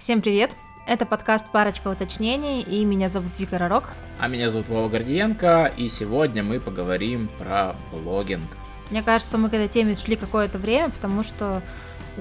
Всем привет! Это подкаст «Парочка уточнений», и меня зовут Вика Ророк. А меня зовут Вова Гордиенко, и сегодня мы поговорим про блогинг. Мне кажется, мы к этой теме шли какое-то время, потому что,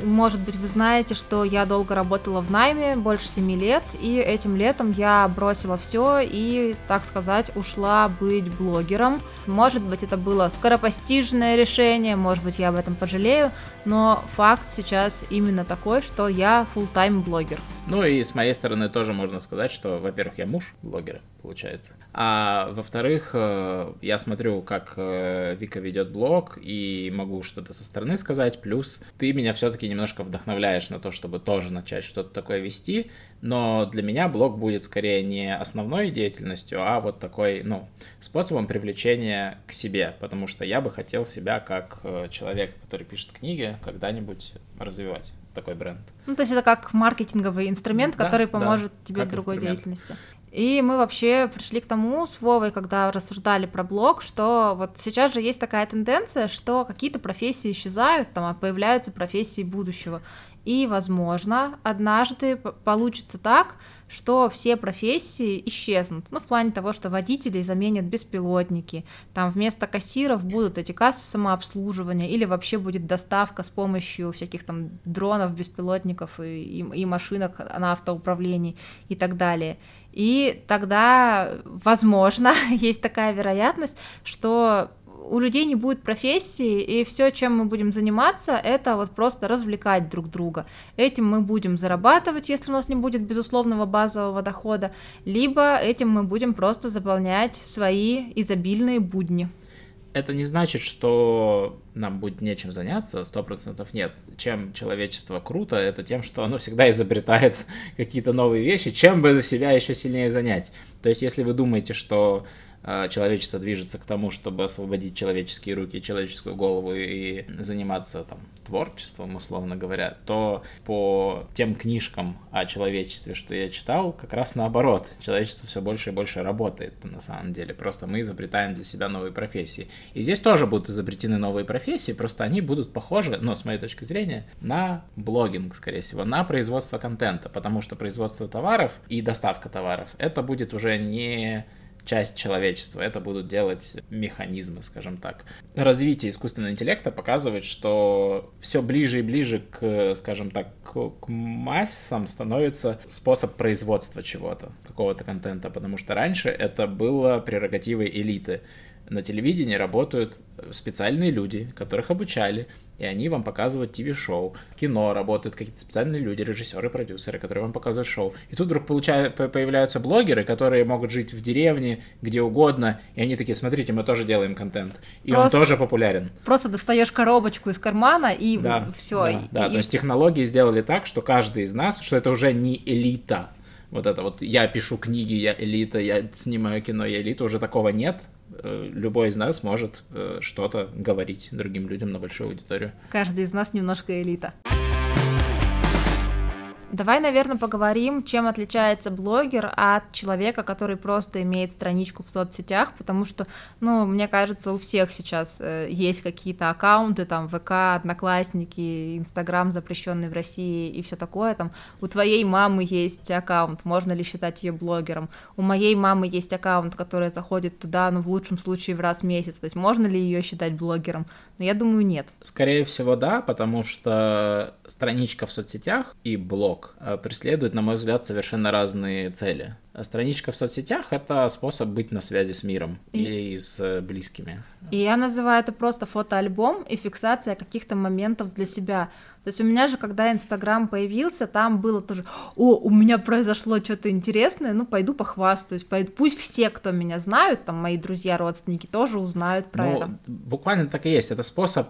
может быть, вы знаете, что я долго работала в найме, больше 7 лет, и этим летом я бросила все и, так сказать, ушла быть блогером. Может быть, это было скоропостижное решение, может быть, я об этом пожалею, но факт сейчас именно такой, что я фулл-тайм блогер. Ну и с моей стороны тоже можно сказать, что, во-первых, я муж блогера, получается, а во-вторых, я смотрю, как Вика ведет блог, и могу что-то со стороны сказать, плюс ты меня все-таки немножко вдохновляешь на то, чтобы тоже начать что-то такое вести, но для меня блог будет скорее не основной деятельностью, а вот такой, способом привлечения к себе, потому что я бы хотел себя как человека, который пишет книги, когда-нибудь развивать. Такой бренд. То есть это как маркетинговый инструмент, который поможет тебе в другой деятельности. И мы вообще пришли к тому с Вовой, когда рассуждали про блог, что вот сейчас же есть такая тенденция, что какие-то профессии исчезают, а появляются профессии будущего. И, возможно, однажды получится так, что все профессии исчезнут. В плане того, что водителей заменят беспилотники, там вместо кассиров будут эти кассы самообслуживания, или вообще будет доставка с помощью всяких там дронов, беспилотников и машинок на автоуправлении и так далее. И тогда, возможно, есть такая вероятность, что у людей не будет профессии, и все, чем мы будем заниматься, это вот просто развлекать друг друга. Этим мы будем зарабатывать, если у нас не будет безусловного базового дохода, либо этим мы будем просто заполнять свои изобильные будни. Это не значит, что нам будет нечем заняться, 100% нет. Чем человечество круто, это тем, что оно всегда изобретает какие-то новые вещи, чем бы себя еще сильнее занять. То есть, если вы думаете, что человечество движется к тому, чтобы освободить человеческие руки, человеческую голову и заниматься там творчеством, условно говоря, то по тем книжкам о человечестве, что я читал, как раз наоборот. Человечество все больше и больше работает на самом деле. Просто мы изобретаем для себя новые профессии. И здесь тоже будут изобретены новые профессии, просто они будут похожи, с моей точки зрения, на блогинг, скорее всего, на производство контента, потому что производство товаров и доставка товаров, это будет уже не часть человечества, это будут делать механизмы, скажем так. Развитие искусственного интеллекта показывает, что все ближе и ближе к, скажем так, к массам становится способ производства чего-то, какого-то контента, потому что раньше это было прерогативой элиты. На телевидении работают специальные люди, которых обучали, и они вам показывают ТВ-шоу. В кино работают какие-то специальные люди, режиссеры, продюсеры, которые вам показывают шоу. И тут вдруг появляются блогеры, которые могут жить в деревне, где угодно, и они такие: смотрите, мы тоже делаем контент, и он тоже популярен. Просто достаешь коробочку из кармана, и все. То есть технологии сделали так, что каждый из нас, что это уже не элита. Вот это вот «я пишу книги, я элита, я снимаю кино, я элита», уже такого нет. Любой из нас может что-то говорить другим людям на большую аудиторию. Каждый из нас немножко элита. Давай, наверное, поговорим, чем отличается блогер от человека, который просто имеет страничку в соцсетях, потому что, мне кажется, у всех сейчас есть какие-то аккаунты, там, ВК, Одноклассники, Инстаграм, запрещенный в России, и все такое, там, у твоей мамы есть аккаунт, можно ли считать ее блогером, у моей мамы есть аккаунт, который заходит туда, в лучшем случае, в раз в месяц, то есть можно ли ее считать блогером? Но я думаю, нет. Скорее всего, да, потому что страничка в соцсетях и блог преследует, на мой взгляд, совершенно разные цели. Страничка в соцсетях — это способ быть на связи с миром и с близкими. И я называю это просто фотоальбом и фиксация каких-то моментов для себя. То есть у меня же, когда Инстаграм появился, там было тоже: «О, у меня произошло что-то интересное, пойду похвастаюсь, пусть все, кто меня знают, там мои друзья, родственники, тоже узнают про это». Буквально так и есть. Это способ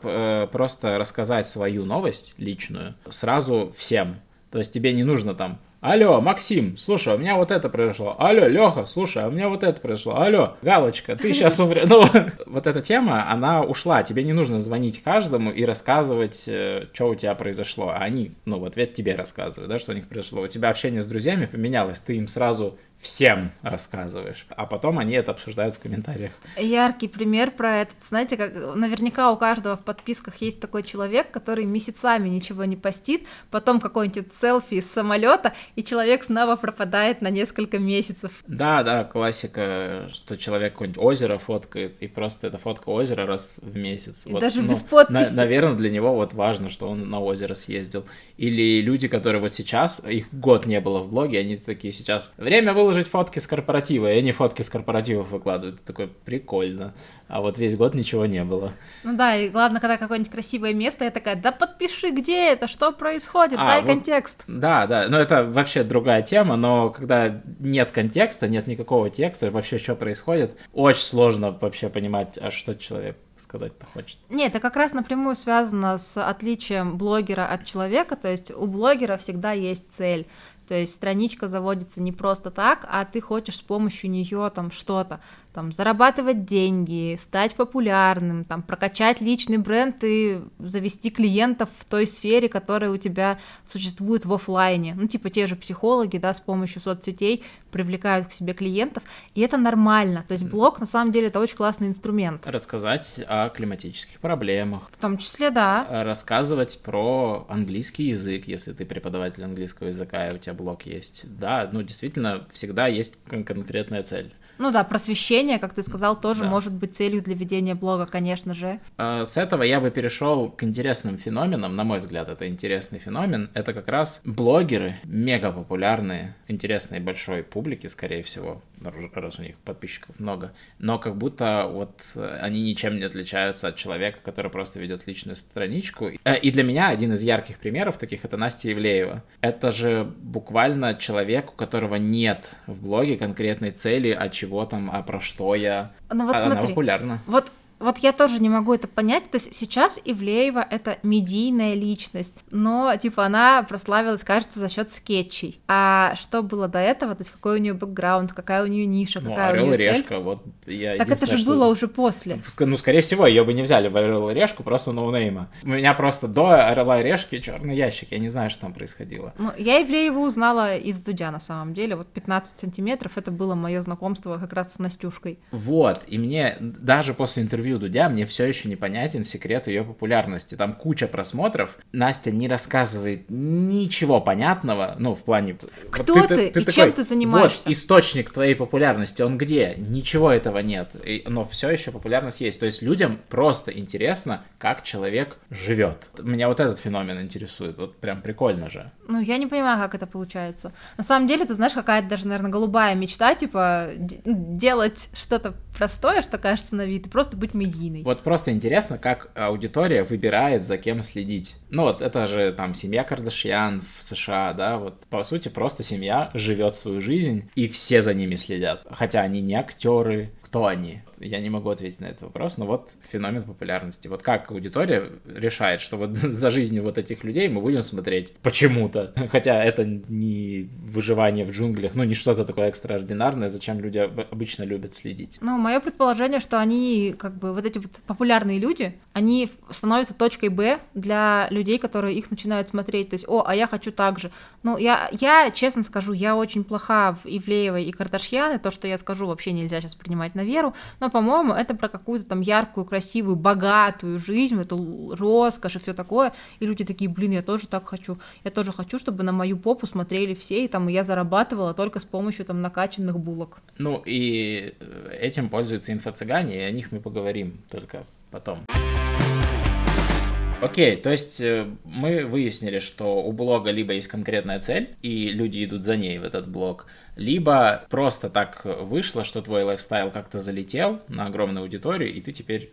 просто рассказать свою новость личную сразу всем. То есть тебе не нужно там: алло, Максим, слушай, у меня вот это произошло. Алло, Леха, слушай, у меня вот это произошло. Алло, Галочка, ты сейчас умрешь. Вот эта тема, она ушла. Тебе не нужно звонить каждому и рассказывать, что у тебя произошло. Они, в ответ тебе рассказывают, что у них произошло. У тебя общение с друзьями поменялось. Ты им сразу всем рассказываешь, а потом они это обсуждают в комментариях. Яркий пример про этот, знаете, как наверняка у каждого в подписках есть такой человек, который месяцами ничего не постит, потом какой-нибудь селфи из самолета, и человек снова пропадает на несколько месяцев. Да, классика, что человек какое-нибудь озеро фоткает, и просто эта фотка озера раз в месяц. И вот, даже без подписи. Наверное, для него вот важно, что он на озеро съездил. Или люди, которые вот сейчас, их год не было в блоге, они такие сейчас, время было выложить фотки с корпоратива, и они фотки с корпоративов выкладывают. Это такое прикольно. А вот весь год ничего не было. Ну да, и главное, когда какое-нибудь красивое место, я такая, да подпиши, где это, что происходит, дай вот, контекст. Да, но это вообще другая тема, но когда нет контекста, нет никакого текста, вообще что происходит, очень сложно вообще понимать, а что человек сказать-то хочет. Нет, это как раз напрямую связано с отличием блогера от человека, то есть у блогера всегда есть цель. То есть страничка заводится не просто так, а ты хочешь с помощью нее там что-то, там зарабатывать деньги, стать популярным, там прокачать личный бренд и завести клиентов в той сфере, которая у тебя существует в офлайне. Ну типа те же психологи, да, с помощью соцсетей привлекают к себе клиентов, и это нормально. То есть блог на самом деле это очень классный инструмент. Рассказать о климатических проблемах. В том числе, да. Рассказывать про английский язык, если ты преподаватель английского языка и у тебя блог есть. Да, ну действительно, всегда есть конкретная цель. Ну да, просвещение, как ты сказал, тоже может быть целью для ведения блога, конечно же. С этого я бы перешел к интересным феноменам. На мой взгляд, это интересный феномен. Это как раз блогеры, мега популярные, интересные большой публике, скорее всего, раз у них подписчиков много. Но как будто вот они ничем не отличаются от человека, который просто ведет личную страничку. И для меня один из ярких примеров таких это Настя Ивлеева. Это же буквально человек, у которого нет в блоге конкретной цели, а чего там, а про что я. Ну вот она смотри, популярна. Вот я тоже не могу это понять, то есть сейчас Ивлеева это медийная личность, но типа она прославилась, кажется, за счет скетчей. А что было до этого, то есть какой у нее бэкграунд, какая у нее ниша, какая у нее цель? Ну, «Орел и Решка», вот я... Так это же было уже после. Ну, скорее всего, ее бы не взяли в «Орел и Решку», просто ноунейма. У меня просто до «Орла и Решки» черный ящик, я не знаю, что там происходило. Ну, я Ивлееву узнала из Дудя, на самом деле, вот 15 сантиметров, это было мое знакомство как раз с Настюшкой. Вот, и мне даже после интервью Дудя, мне все еще непонятен секрет ее популярности. Там куча просмотров. Настя не рассказывает ничего понятного, ну, в плане... Кто вот ты и такой, чем ты занимаешься? Вот источник твоей популярности, он где? Ничего этого нет. Но все еще популярность есть. То есть людям просто интересно, как человек живет. Меня вот этот феномен интересует. Вот прям прикольно же. Ну, я не понимаю, как это получается. На самом деле, ты знаешь, какая-то даже, наверное, голубая мечта, типа, делать что-то простое, что кажется на вид, и просто быть медийной. Вот просто интересно, как аудитория выбирает, за кем следить. Ну вот это же там семья Кардашьян в США, да, вот по сути просто семья живет свою жизнь, и все за ними следят. Хотя они не актеры, кто они? Я не могу ответить на этот вопрос, но вот феномен популярности. Вот как аудитория решает, что вот за жизнью вот этих людей мы будем смотреть почему-то. Хотя это не выживание в джунглях, ну не что-то такое экстраординарное, зачем люди обычно любят следить. Ну, мое предположение, что они, как бы, вот эти вот популярные люди, они становятся точкой Б для людей, которые их начинают смотреть. То есть, о, а я хочу так же. Ну, я честно скажу, я очень плоха в Ивлеевой и Кардашьян, и то, что я скажу, вообще нельзя сейчас принимать на веру, но по-моему, это про какую-то там яркую, красивую, богатую жизнь, эту роскошь и все такое, и люди такие, блин, я тоже так хочу, я тоже хочу, чтобы на мою попу смотрели все, и там я зарабатывала только с помощью там накачанных булок. Ну и этим пользуются инфо-цыгане, и о них мы поговорим только потом. Окей, то есть мы выяснили, что у блога либо есть конкретная цель, и люди идут за ней в этот блог, либо просто так вышло, что твой лайфстайл как-то залетел на огромную аудиторию, и ты теперь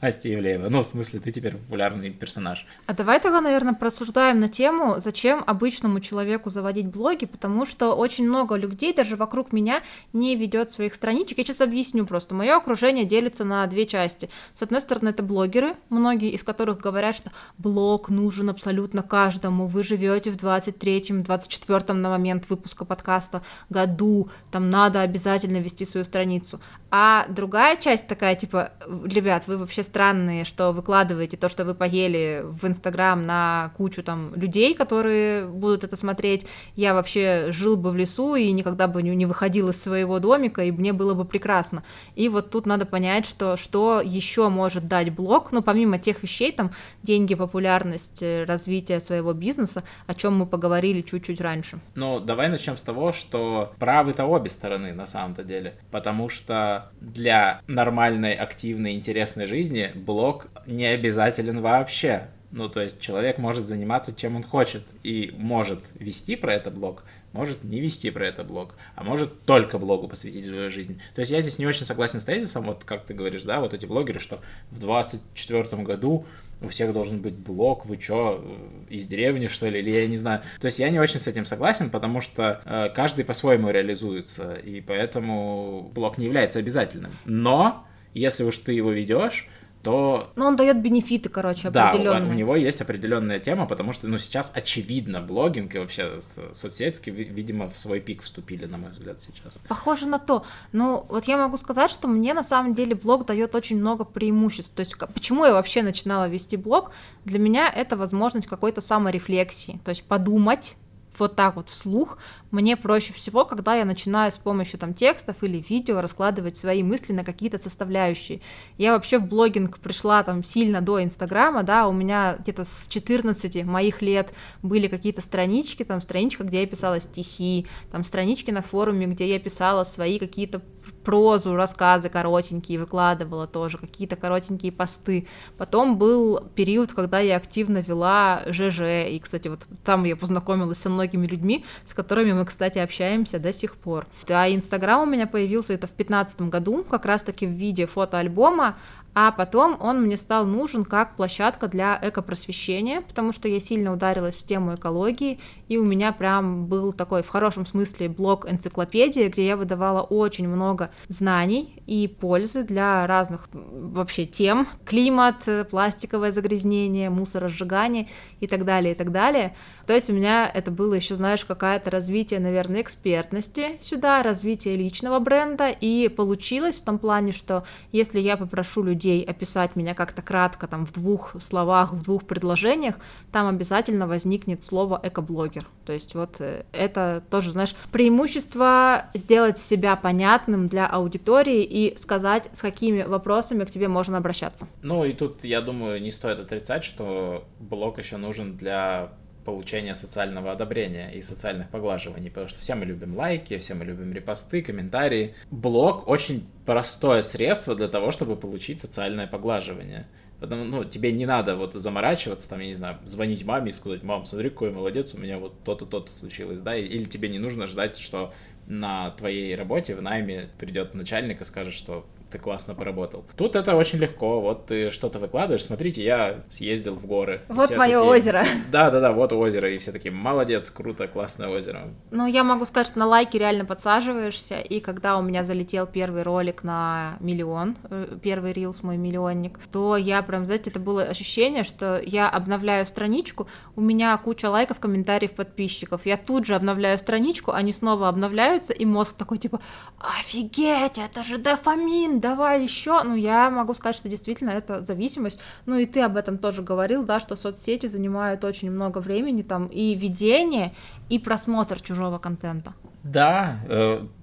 Настя Ивлеева. Ну, в смысле, ты теперь популярный персонаж. А давай тогда, наверное, порассуждаем на тему, зачем обычному человеку заводить блоги, потому что очень много людей даже вокруг меня не ведет своих страничек. Я сейчас объясню просто. Мое окружение делится на две части. С одной стороны, это блогеры, многие из которых говорят, конечно, блог нужен абсолютно каждому. Вы живете в 23-м, 24-м на момент выпуска подкаста году, там надо обязательно вести свою страницу. А другая часть такая, типа, ребят, вы вообще странные, что выкладываете то, что вы поели в Инстаграм на кучу там людей, которые будут это смотреть. Я вообще жил бы в лесу и никогда бы не выходил из своего домика, и мне было бы прекрасно. И вот тут надо понять, что еще может дать блог, ну, помимо тех вещей, там, деньги, популярность, развитие своего бизнеса, о чем мы поговорили чуть-чуть раньше. Ну, давай начнем с того, что правы-то обе стороны, на самом-то деле, потому что для нормальной, активной, интересной жизни блог не обязателен вообще. Ну, то есть человек может заниматься, чем он хочет, и может вести про это блог, может не вести про это блог, а может только блогу посвятить свою жизнь. То есть я здесь не очень согласен с тезисом, вот как ты говоришь, да, вот эти блогеры, что в 24-м году у всех должен быть блог, вы чё, из деревни, что ли, или я не знаю. То есть я не очень с этим согласен, потому что каждый по-своему реализуется, и поэтому блог не является обязательным. Но если уж ты его ведешь, то... Но он дает бенефиты, короче, определенные. Да, у него есть определенная тема, потому что, ну, сейчас очевидно блогинг и вообще соцсетки, видимо, в свой пик вступили, на мой взгляд, сейчас. Похоже на то. Ну, вот я могу сказать, что мне, на самом деле, блог дает очень много преимуществ. То есть, почему я вообще начинала вести блог? Для меня это возможность какой-то саморефлексии, то есть подумать вот так вот вслух. Мне проще всего, когда я начинаю с помощью там текстов или видео раскладывать свои мысли на какие-то составляющие. Я вообще в блогинг пришла там сильно до Инстаграма, да, у меня где-то с 14 моих лет были какие-то странички, там страничка, где я писала стихи, там странички на форуме, где я писала свои какие-то прозу, рассказы коротенькие, выкладывала тоже, какие-то коротенькие посты. Потом был период, когда я активно вела ЖЖ, и, кстати, вот там я познакомилась со многими людьми, с которыми мы, кстати, общаемся до сих пор. А Инстаграм у меня появился это в 2015 году, как раз-таки в виде фотоальбома, а потом он мне стал нужен как площадка для экопросвещения, потому что я сильно ударилась в тему экологии, и у меня прям был такой, в хорошем смысле, блог-энциклопедия, где я выдавала очень много знаний и пользы для разных вообще тем: климат, пластиковое загрязнение, мусоросжигание и так далее, и так далее. То есть у меня это было еще, знаешь, какое-то развитие, наверное, экспертности сюда, развитие личного бренда, и получилось в том плане, что если я попрошу людей описать меня как-то кратко, там, в двух словах, в двух предложениях, там обязательно возникнет слово «экоблогер». То есть вот это тоже, знаешь, преимущество сделать себя понятным для аудитории и сказать, с какими вопросами к тебе можно обращаться. Ну и тут, я думаю, не стоит отрицать, что блог еще нужен для получения социального одобрения и социальных поглаживаний, потому что все мы любим лайки, все мы любим репосты, комментарии. Блог — очень простое средство для того, чтобы получить социальное поглаживание. Потому, ну, тебе не надо вот заморачиваться, там, я не знаю, звонить маме и сказать: «Мам, смотри, какой я молодец, у меня вот то-то, то-то случилось», да, или тебе не нужно ждать, что на твоей работе в найме придет начальник и скажет, что ты классно поработал. Тут это очень легко. Вот ты что-то выкладываешь: смотрите, я съездил в горы. Вот мое озеро. Да-да-да, вот озеро. И все такие: молодец, круто, классное озеро. Ну, я могу сказать, что на лайки реально подсаживаешься. И когда у меня залетел первый ролик на 1 миллион, первый рилс мой миллионник, то я прям, знаете, это было ощущение, что я обновляю страничку, у меня куча лайков, комментариев, подписчиков. Я тут же обновляю страничку, они снова обновляются, и мозг такой типа: офигеть, это же дофамин, давай еще. Ну, я могу сказать, что действительно это зависимость. Ну, и ты об этом тоже говорил, да, что соцсети занимают очень много времени, там, и ведение, и просмотр чужого контента. Да,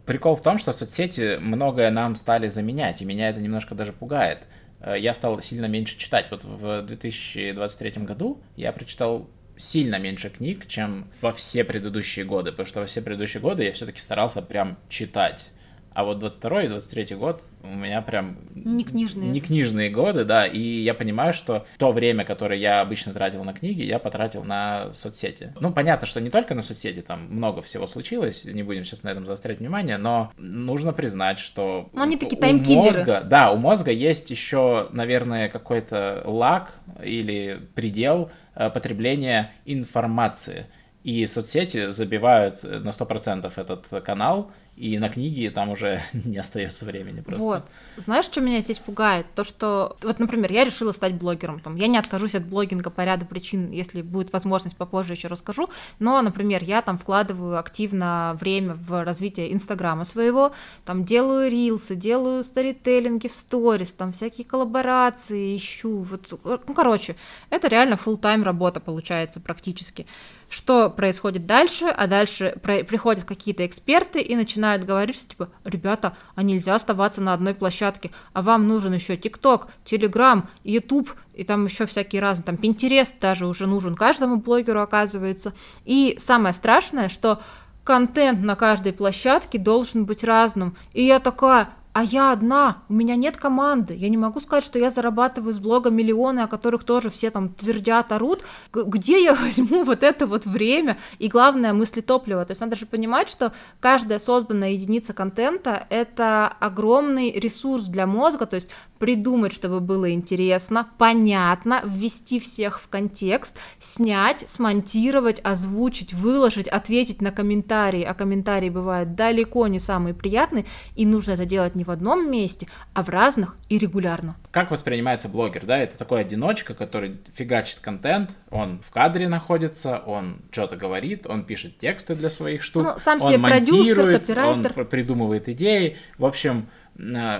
прикол в том, что соцсети многое нам стали заменять, и меня это немножко даже пугает. Я стал сильно меньше читать. Вот в 2023 году я прочитал сильно меньше книг, чем во все предыдущие годы, потому что во все предыдущие годы я все-таки старался прям читать. А вот 22 и 23 год у меня прям не книжные годы, да, и я понимаю, что то время, которое я обычно тратил на книги, я потратил на соцсети. Ну, понятно, что не только на соцсети, там много всего случилось, не будем сейчас на этом заострять внимание, но нужно признать, что они такие таймкиллеры. У мозга есть еще, наверное, какой-то лаг или предел потребления информации. И соцсети забивают на 100% этот канал, и на книги там уже не остается времени просто. Вот. Знаешь, что меня здесь пугает? То, что... Вот, например, я решила стать блогером. Там, я не откажусь от блогинга по ряду причин, если будет возможность, попозже еще расскажу. Но, например, я там вкладываю активно время в развитие Инстаграма своего, там делаю рилсы, делаю сторителлинги в сторис, там всякие коллаборации ищу. Вот. Ну, короче, это реально фулл-тайм работа получается практически. Что происходит дальше, а дальше приходят какие-то эксперты и начинают говорить, что типа, ребята, а нельзя оставаться на одной площадке, а вам нужен еще ТикТок, Телеграм, Ютуб, и там еще всякие разные, там Пинтерест даже уже нужен каждому блогеру, оказывается. И самое страшное, что контент на каждой площадке должен быть разным, и я такая... А я одна, у меня нет команды, я не могу сказать, что я зарабатываю с блога миллионы, о которых тоже все там твердят, орут, где я возьму вот это вот время и, главное, мыслетопливо, то есть надо же понимать, что каждая созданная единица контента — это огромный ресурс для мозга, то есть придумать, чтобы было интересно, понятно, ввести всех в контекст, снять, смонтировать, озвучить, выложить, ответить на комментарии, а комментарии бывают далеко не самые приятные, и нужно это делать не в одном месте, а в разных и регулярно. Как воспринимается блогер, да? Это такой одиночка, который фигачит контент, он в кадре находится, он что-то говорит, он пишет тексты для своих штук, ну, сам себе он монтирует, копирайтер, он придумывает идеи. В общем,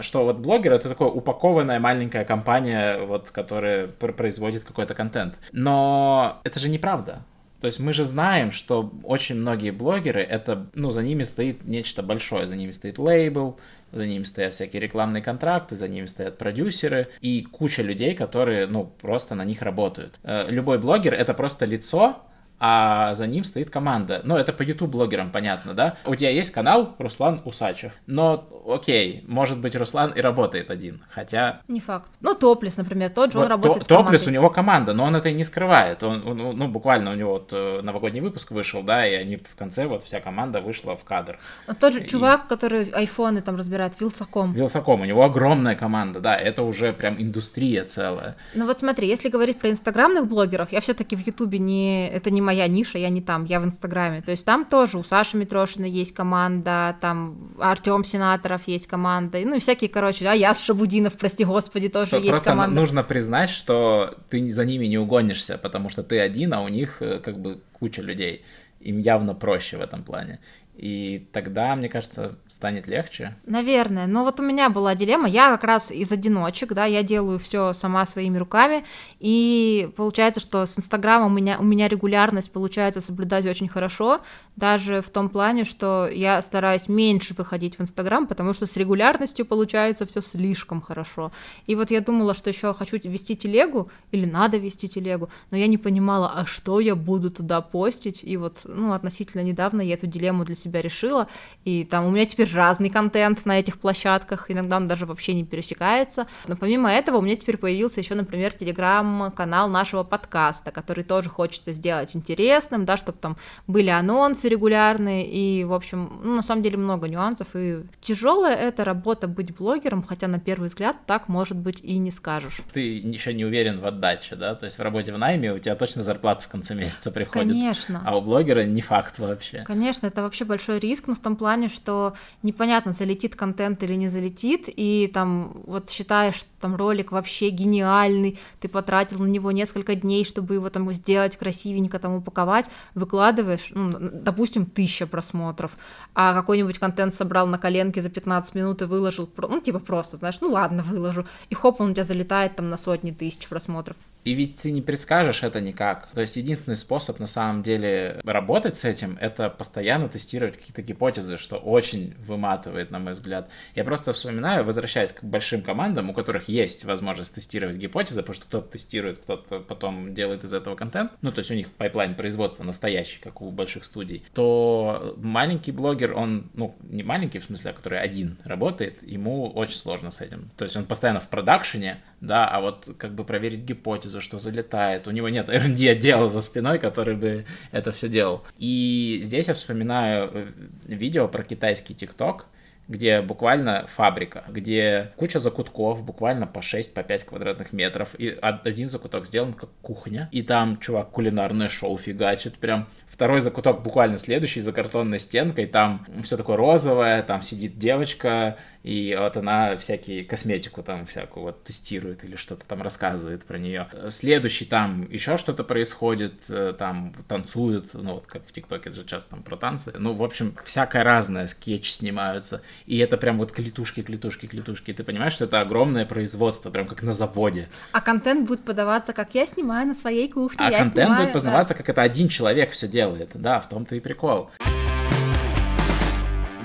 что вот блогер — это такая упакованная маленькая компания, вот, которая производит какой-то контент. Но это же неправда. То есть мы же знаем, что очень многие блогеры, это, ну, за ними стоит нечто большое, за ними стоит лейбл, за ними стоят всякие рекламные контракты, за ними стоят продюсеры и куча людей, которые, ну, просто на них работают. Любой блогер — это просто лицо, а за ним стоит команда. Ну, это по YouTube-блогерам, понятно, да? У тебя есть канал Руслан Усачев, но, окей, может быть, Руслан и работает один, хотя... Не факт. Ну, Топлес, например, тот же, вот, он работает с командой. Топлес, у него команда, но он это и не скрывает. Он, ну, буквально у него вот новогодний выпуск вышел, да, и они в конце, вот вся команда вышла в кадр. А тот же чувак, который айфоны там разбирает, Wylsacom, у него огромная команда, да, это уже прям индустрия целая. Ну, вот смотри, если говорить про инстаграмных блогеров, я все-таки в Ютубе не... Это не моя ниша, я не там, я в Инстаграме. То есть там тоже у Саши Митрошина есть команда, там Артем Сенаторов есть команда, ну и всякие, короче, Аяз Шабутдинов, прости господи, тоже есть просто команда. Просто нужно признать, что ты за ними не угонишься, потому что ты один, а у них как бы куча людей. Им явно проще в этом плане. И тогда, мне кажется, станет легче. Наверное. Но вот у меня была дилемма. Я как раз из одиночек, да, я делаю все сама своими руками. И получается, что с Инстаграмом у меня регулярность получается соблюдать очень хорошо. Даже в том плане, что я стараюсь меньше выходить в Инстаграм, потому что с регулярностью получается все слишком хорошо. И вот я думала, что еще хочу вести телегу, или надо вести телегу, но я не понимала, а что я буду туда постить. И вот, ну, относительно недавно я эту дилемму для себя решила, и там у меня теперь разный контент на этих площадках, иногда он даже вообще не пересекается, но помимо этого у меня теперь появился еще, например, телеграм-канал нашего подкаста, который тоже хочется сделать интересным, да, чтобы там были анонсы регулярные, и, в общем, ну, на самом деле много нюансов, и тяжелая эта работа быть блогером, хотя на первый взгляд так, может быть, и не скажешь. Ты еще не уверен в отдаче, да, то есть в работе в найме у тебя точно зарплата в конце месяца приходит. Конечно. А у блогера не факт вообще. Конечно, это вообще большой риск, но в том плане, что непонятно, залетит контент или не залетит, и там вот считаешь, там ролик вообще гениальный, ты потратил на него несколько дней, чтобы его там сделать красивенько, там упаковать, выкладываешь, ну, допустим, 1000 просмотров, а какой-нибудь контент собрал на коленке за 15 минут и выложил, ну, типа просто, знаешь, ну ладно, выложу, и хоп, он у тебя залетает там на сотни тысяч просмотров. И ведь ты не предскажешь это никак. То есть единственный способ, на самом деле, работать с этим, это постоянно тестировать какие-то гипотезы, что очень выматывает, на мой взгляд. Я просто вспоминаю, возвращаясь к большим командам, у которых есть возможность тестировать гипотезы, потому что кто-то тестирует, кто-то потом делает из этого контент, ну, то есть у них пайплайн производства настоящий, как у больших студий, то маленький блогер, он, ну, не маленький в смысле, а который один работает, ему очень сложно с этим. То есть он постоянно в продакшене, да, а вот как бы проверить гипотезу, что залетает, у него нет R&D отдела за спиной, который бы это все делал. И здесь я вспоминаю видео про китайский TikTok, где буквально фабрика, где куча закутков, буквально по 6-5 квадратных метров, и один закуток сделан как кухня, и там чувак кулинарное шоу фигачит прям, второй закуток буквально следующий за картонной стенкой, там все такое розовое, там сидит девочка, и вот она всякие косметику там всякую вот тестирует или что-то там рассказывает про нее. Следующий там еще что-то происходит, там танцуют, ну вот как в ТикТоке же часто там про танцы. Ну, в общем, всякое разное, скетч снимаются, и это прям вот клетушки. И ты понимаешь, что это огромное производство, прям как на заводе. А контент будет подаваться, как я снимаю на своей кухне, будет познаваться, да, как это один человек все делает, да, в том-то и прикол.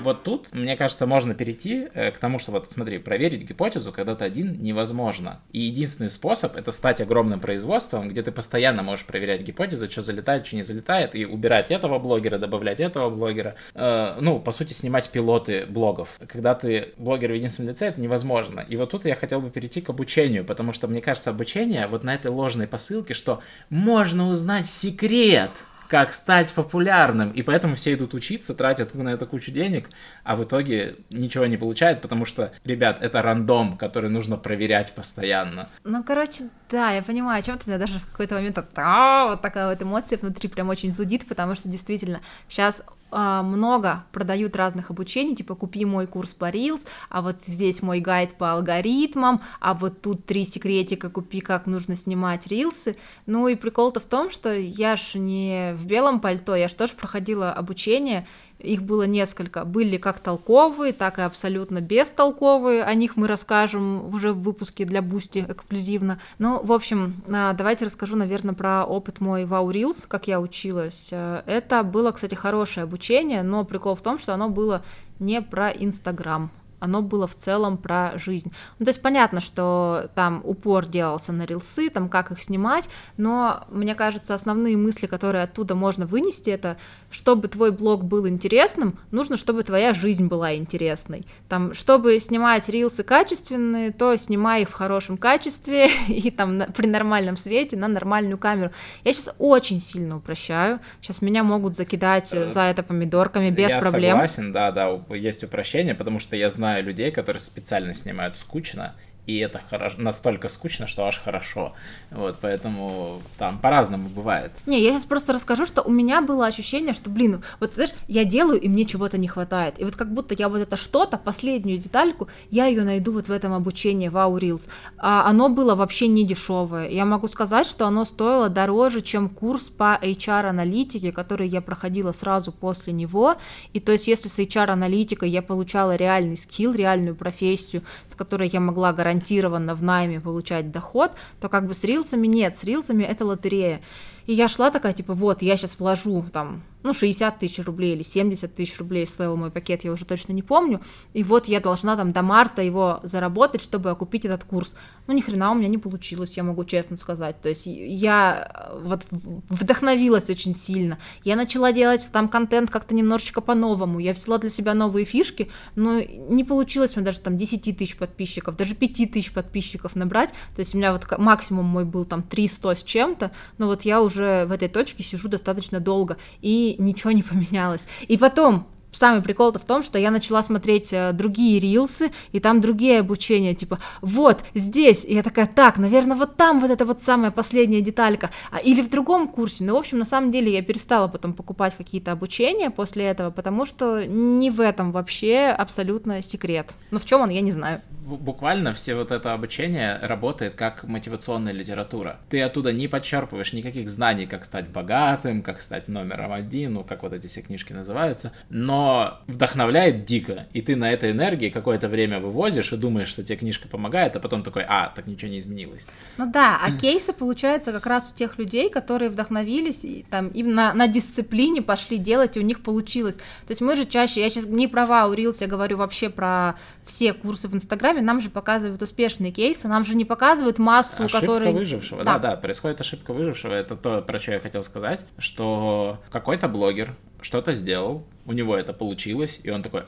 Вот тут, мне кажется, можно перейти к тому, что вот, смотри, проверить гипотезу, когда ты один, невозможно. И единственный способ — это стать огромным производством, где ты постоянно можешь проверять гипотезы, что залетает, что не залетает, и убирать этого блогера, добавлять этого блогера. Ну, по сути, снимать пилоты блогов. Когда ты блогер в единственном лице, это невозможно. И вот тут я хотел бы перейти к обучению, потому что, мне кажется, обучение вот на этой ложной посылке, что можно узнать секрет, как стать популярным, и поэтому все идут учиться, тратят на это кучу денег, а в итоге ничего не получают, потому что, ребят, это рандом, который нужно проверять постоянно. Ну, короче, да, я понимаю, о чем-то у меня даже в какой-то момент вот такая вот эмоция внутри прям очень зудит, потому что действительно сейчас много продают разных обучений, типа купи мой курс по Reels, а вот здесь мой гайд по алгоритмам, а вот тут 3 секретика, купи, как нужно снимать рилсы. Ну и прикол-то в том, что я ж не в белом пальто, я ж тоже проходила обучение, их было несколько, были как толковые, так и абсолютно бестолковые, о них мы расскажем уже в выпуске для Бусти эксклюзивно. Ну, в общем, давайте расскажу, наверное, про опыт мой в Reels, как я училась. Это было, кстати, хорошее обучение, но прикол в том, что оно было не про Инстаграм. Оно было в целом про жизнь. Ну, то есть понятно, что там упор делался на рилсы, там как их снимать, но, мне кажется, основные мысли, которые оттуда можно вынести, это чтобы твой блог был интересным, нужно, чтобы твоя жизнь была интересной. Там, чтобы снимать рилсы качественные, то снимай их в хорошем качестве и там при нормальном свете на нормальную камеру. Я сейчас очень сильно упрощаю, сейчас меня могут закидать за это помидорками без проблем. Я согласен, да, есть упрощение, потому что я знаю людей, которые специально снимают скучно, и это настолько скучно, что аж хорошо. Вот, поэтому там по-разному бывает. Не, я сейчас просто расскажу, что у меня было ощущение, что, блин, вот знаешь, я делаю, и мне чего-то не хватает. И вот как будто я вот это что-то, последнюю детальку, я ее найду вот в этом обучении в Reels. А оно было вообще не дешевое. Я могу сказать, что оно стоило дороже, чем курс по HR-аналитике, который я проходила сразу после него. И то есть, если с HR-аналитикой я получала реальный скилл, реальную профессию, с которой я могла гарантировать в найме получать доход, то как бы с рилсами нет, с рилсами это лотерея. И я шла такая, типа, вот, я сейчас вложу там, 60 000 рублей или 70 000 рублей стоил мой пакет, я уже точно не помню, и вот я должна там до марта его заработать, чтобы окупить этот курс. Ну, ни хрена у меня не получилось, я могу честно сказать, то есть я вот вдохновилась очень сильно, я начала делать там контент как-то немножечко по-новому, я взяла для себя новые фишки, но не получилось мне даже там 10 тысяч подписчиков, даже 5 тысяч подписчиков набрать, то есть у меня вот максимум мой был там 300 с чем-то, но вот я уже в этой точке сижу достаточно долго, и ничего не поменялось. И потом, самый прикол-то в том, что я начала смотреть другие рилсы, и там другие обучения, типа, вот, здесь, и я такая, так, наверное, вот там вот эта вот самая последняя деталька, или в другом курсе, ну, в общем, на самом деле я перестала потом покупать какие-то обучения после этого, потому что не в этом вообще абсолютно секрет, но в чем он, я не знаю. Буквально все вот это обучение работает как мотивационная литература. Ты оттуда не подчерпываешь никаких знаний, как стать богатым, как стать номером один, ну, как вот эти все книжки называются, но вдохновляет дико, и ты на этой энергии какое-то время вывозишь и думаешь, что тебе книжка помогает, а потом такой, так ничего не изменилось. Ну да, а кейсы получаются как раз у тех людей, которые вдохновились, и там им на дисциплине пошли делать, и у них получилось. То есть мы же чаще, я сейчас не про Reels, я говорю вообще про все курсы в Инстаграме, нам же показывают успешные кейсы, нам же не показывают массу, ошибка которые... Ошибка выжившего, да, происходит ошибка выжившего, это то, про что я хотел сказать, что какой-то блогер что-то сделал, у него это получилось, и он такой,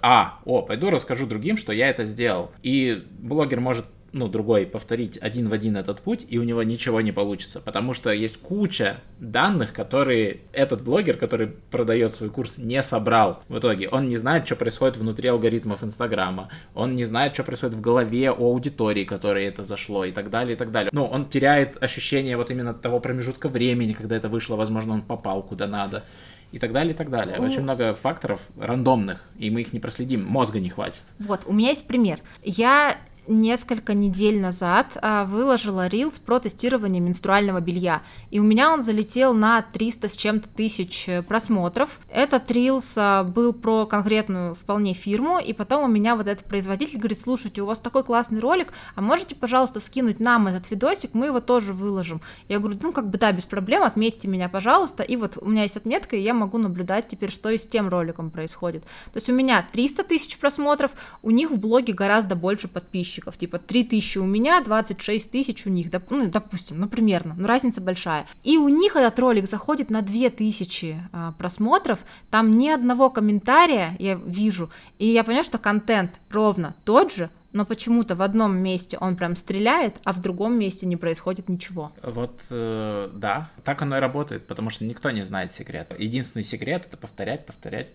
пойду расскажу другим, что я это сделал. И блогер может ну, другой, повторить один в один этот путь, и у него ничего не получится, потому что есть куча данных, которые этот блогер, который продает свой курс, не собрал в итоге. Он не знает, что происходит внутри алгоритмов Инстаграма, он не знает, что происходит в голове у аудитории, которой это зашло, и так далее, и так далее. Ну, он теряет ощущение вот именно того промежутка времени, когда это вышло, возможно, он попал куда надо, и так далее, и так далее. Очень много факторов рандомных, и мы их не проследим, мозга не хватит. Вот, у меня есть пример. Я несколько недель назад выложила рилс про тестирование менструального белья, и у меня он залетел на 300 с чем-то тысяч просмотров. Этот рилс был про конкретную вполне фирму, и потом у меня вот этот производитель говорит: слушайте, у вас такой классный ролик, а можете, пожалуйста, скинуть нам этот видосик, мы его тоже выложим. Я говорю: ну, как бы да, без проблем, отметьте меня, пожалуйста, и вот у меня есть отметка, и я могу наблюдать теперь, что и с тем роликом происходит. То есть у меня 300 тысяч просмотров, у них в блоге гораздо больше подписчиков, типа 3000 у меня, 26 тысяч у них, ну, допустим, ну, примерно, но разница большая. И у них этот ролик заходит на 2000 просмотров, там ни одного комментария я вижу, и я понимаю, что контент ровно тот же, но почему-то в одном месте он прям стреляет, а в другом месте не происходит ничего. Вот, да, так оно и работает, потому что никто не знает секрет. Единственный секрет — это повторять, проверять.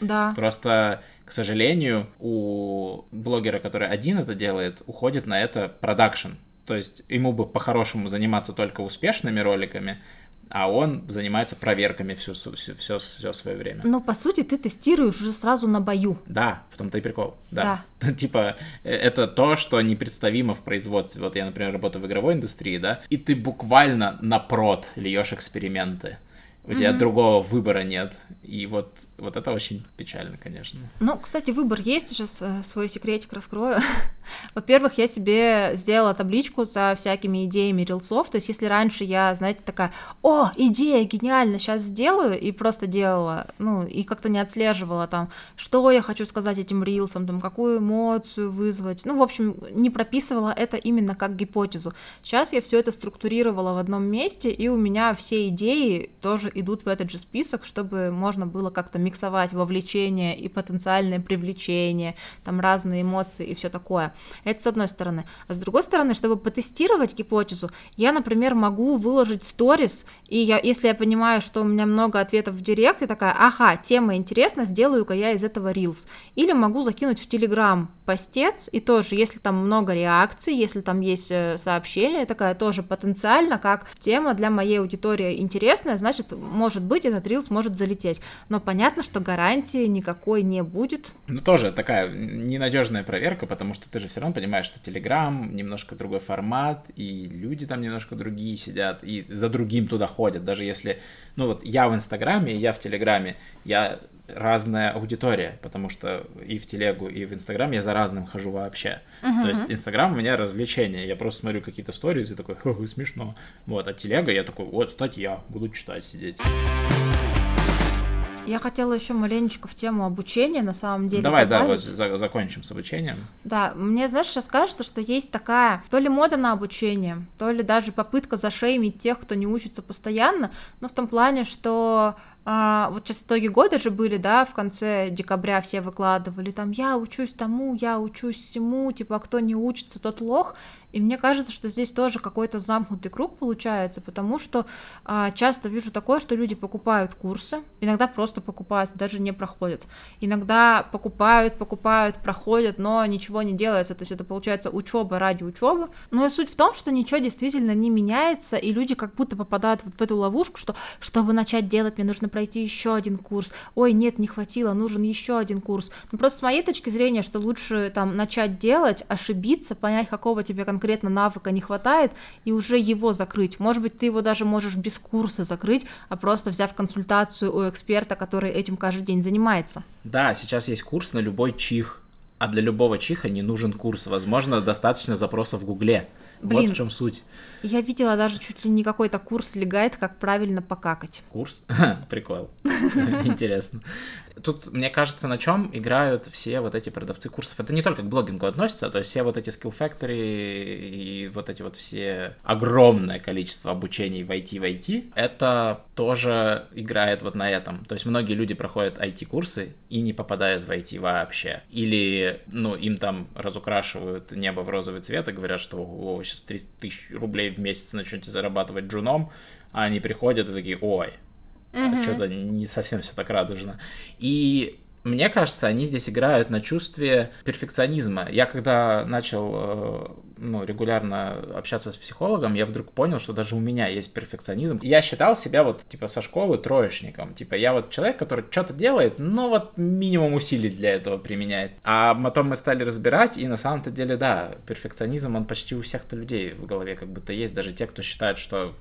Да. Просто, к сожалению, у блогера, который один это делает, уходит на это продакшн. То есть ему бы по-хорошему заниматься только успешными роликами, а он занимается проверками все свое время. Но, по сути, ты тестируешь уже сразу на бою. Да, в том-то и прикол. Да. Типа, это то, что непредставимо в производстве. Вот я, например, работаю в игровой индустрии, да, и ты буквально напрот льешь эксперименты. У тебя другого выбора нет. И вот это очень печально, конечно. Ну, кстати, выбор есть. Сейчас свой секретик раскрою. Во-первых, я себе сделала табличку со всякими идеями рилсов. То есть, если раньше я, знаете, такая: о, идея, гениально, сейчас сделаю, и просто делала, ну, и как-то не отслеживала там, что я хочу сказать этим рилсом, там, какую эмоцию вызвать. Ну, в общем, не прописывала это именно как гипотезу. Сейчас я все это структурировала в одном месте, и у меня все идеи тоже идут в этот же список, чтобы можно было как-то миксовать вовлечение и потенциальное привлечение, там разные эмоции и все такое. Это с одной стороны. А с другой стороны, чтобы потестировать гипотезу, я, например, могу выложить сторис, и если я понимаю, что у меня много ответов в директ, я такая: ага, тема интересна, сделаю-ка я из этого рилс. Или могу закинуть в телеграм постец, и тоже, если там много реакций, если там есть сообщения, такая тоже потенциально, как тема для моей аудитории интересная, значит, может быть, этот рилс может залететь. Но понятно, что гарантии никакой не будет. Ну, тоже такая ненадежная проверка, потому что ты же все равно понимаешь, что Телеграм немножко другой формат, и люди там немножко другие сидят, и за другим туда ходят. Даже если, ну вот я в Инстаграме, я в Телеграме, я разная аудитория, потому что и в Телегу, и в Инстаграм я за разным хожу вообще. То есть Инстаграм у меня развлечение, я просто смотрю какие-то сторис и такой: хо-хо, смешно. Вот, а Телега я такой: вот, статья, буду читать, сидеть. Я хотела еще маленечко в тему обучения, на самом деле. Давай, добавить. Да, вот закончим с обучением. Да, мне, знаешь, сейчас кажется, что есть такая то ли мода на обучение, то ли даже попытка зашеймить тех, кто не учится постоянно, но в том плане, что... вот сейчас итоги года же были, да, в конце декабря все выкладывали там: я учусь тому, я учусь всему, типа, кто не учится, тот лох. И мне кажется, что здесь тоже какой-то замкнутый круг получается, потому что часто вижу такое, что люди покупают курсы, иногда просто покупают, даже не проходят, иногда покупают, проходят, но ничего не делается, то есть это получается учеба ради учебы. Но суть в том, что ничего действительно не меняется, и люди как будто попадают вот в эту ловушку, что чтобы начать делать, мне нужно пройти еще один курс, ой, нет, не хватило, нужен еще один курс. Ну, просто с моей точки зрения, что лучше там начать делать, ошибиться, понять, какого тебе конкретно навыка не хватает, и уже его закрыть. Может быть, ты его даже можешь без курса закрыть, а просто взяв консультацию у эксперта, который этим каждый день занимается. Да, сейчас есть курс на любой чих, а для любого чиха не нужен курс. Возможно, достаточно запроса в Гугле. Блин, вот в чем суть. Я видела даже чуть ли не какой-то курс или гайд, как правильно покакать. Курс? Прикол. Интересно. Тут, мне кажется, на чем играют все вот эти продавцы курсов. Это не только к блогингу относится, то есть все вот эти Skill Factory и вот эти вот все огромное количество обучений в IT. Это тоже играет вот на этом. То есть многие люди проходят IT-курсы и не попадают в IT вообще. Или, ну, им там разукрашивают небо в розовый цвет и говорят, что о, сейчас 30 тысяч рублей в месяц начнете зарабатывать джуном, а они приходят и такие, ой, что-то не совсем все так радужно. И мне кажется, они здесь играют на чувстве перфекционизма. Я когда начал регулярно общаться с психологом, я вдруг понял, что даже у меня есть перфекционизм. Я считал себя вот типа со школы троечником. Типа я вот человек, который что-то делает, но вот минимум усилий для этого применяет. А потом мы стали разбирать, и на самом-то деле, да, перфекционизм, он почти у всех-то людей в голове как будто есть. Даже те, кто считает, что...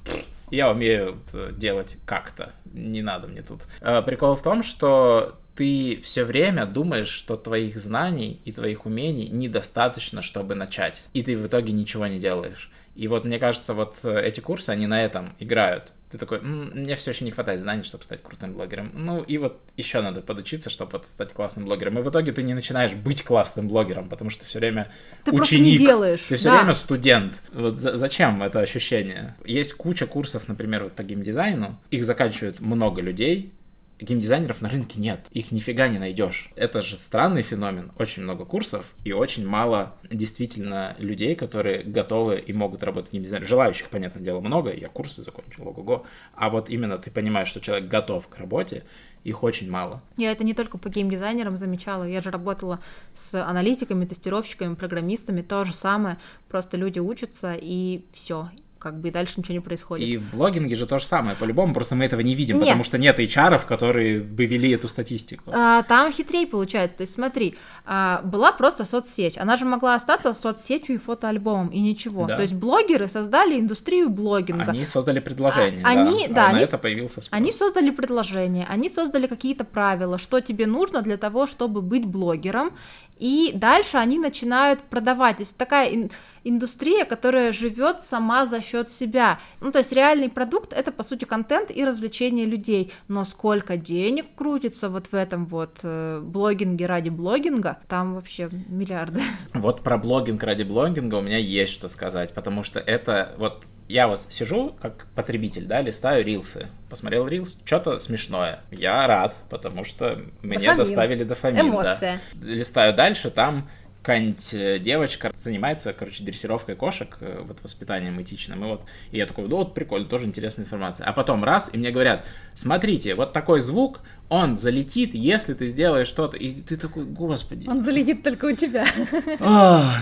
я умею делать как-то, не надо мне тут. Прикол в том, что ты все время думаешь, что твоих знаний и твоих умений недостаточно, чтобы начать. И ты в итоге ничего не делаешь. И вот мне кажется, вот эти курсы, они на этом играют. Ты такой, мне все еще не хватает знаний, чтобы стать крутым блогером. Ну и вот еще надо подучиться, чтобы вот стать классным блогером. И в итоге ты не начинаешь быть классным блогером, потому что все время ты ученик. Не делаешь. Ты все время студент. Вот зачем это ощущение? Есть куча курсов, например, вот по геймдизайну. Их заканчивают много людей. Геймдизайнеров на рынке нет. Их нифига не найдешь. Это же странный феномен. Очень много курсов и очень мало действительно людей, которые готовы и могут работать геймдизайнером. Желающих, понятное дело, много. Я курсы закончил, ого-го. А вот именно ты понимаешь, что человек готов к работе, их очень мало. Я это не только по геймдизайнерам замечала. Я же работала с аналитиками, тестировщиками, программистами. То же самое. Просто люди учатся и все. Как бы и дальше ничего не происходит. И в блогинге же то же самое, по-любому, просто мы этого не видим, нет. Потому что нет HR-ов, которые бы вели эту статистику. Там хитрее получается, то есть смотри, была просто соцсеть, она же могла остаться соцсетью и фотоальбомом, и ничего, да. То есть блогеры создали индустрию блогинга. Они создали предложение, это появился спрос. Они создали предложение, они создали какие-то правила, что тебе нужно для того, чтобы быть блогером, и дальше они начинают продавать, то есть такая индустрия, которая живет сама за счет себя, ну то есть реальный продукт — это по сути контент и развлечение людей, но сколько денег крутится вот в этом вот блогинге ради блогинга, там вообще миллиарды. Вот про блогинг ради блогинга у меня есть что сказать, потому что это вот я вот сижу как потребитель, да, листаю рилсы, посмотрел рилс, что-то смешное, я рад, потому что мне доставили дофамин, эмоция. Да. Листаю дальше, там какая-нибудь девочка занимается, дрессировкой кошек, вот воспитанием этичным, и я такой, прикольно, тоже интересная информация. А потом раз, и мне говорят, смотрите, вот такой звук, он залетит, если ты сделаешь что-то, и ты такой, господи. Он залетит только у тебя.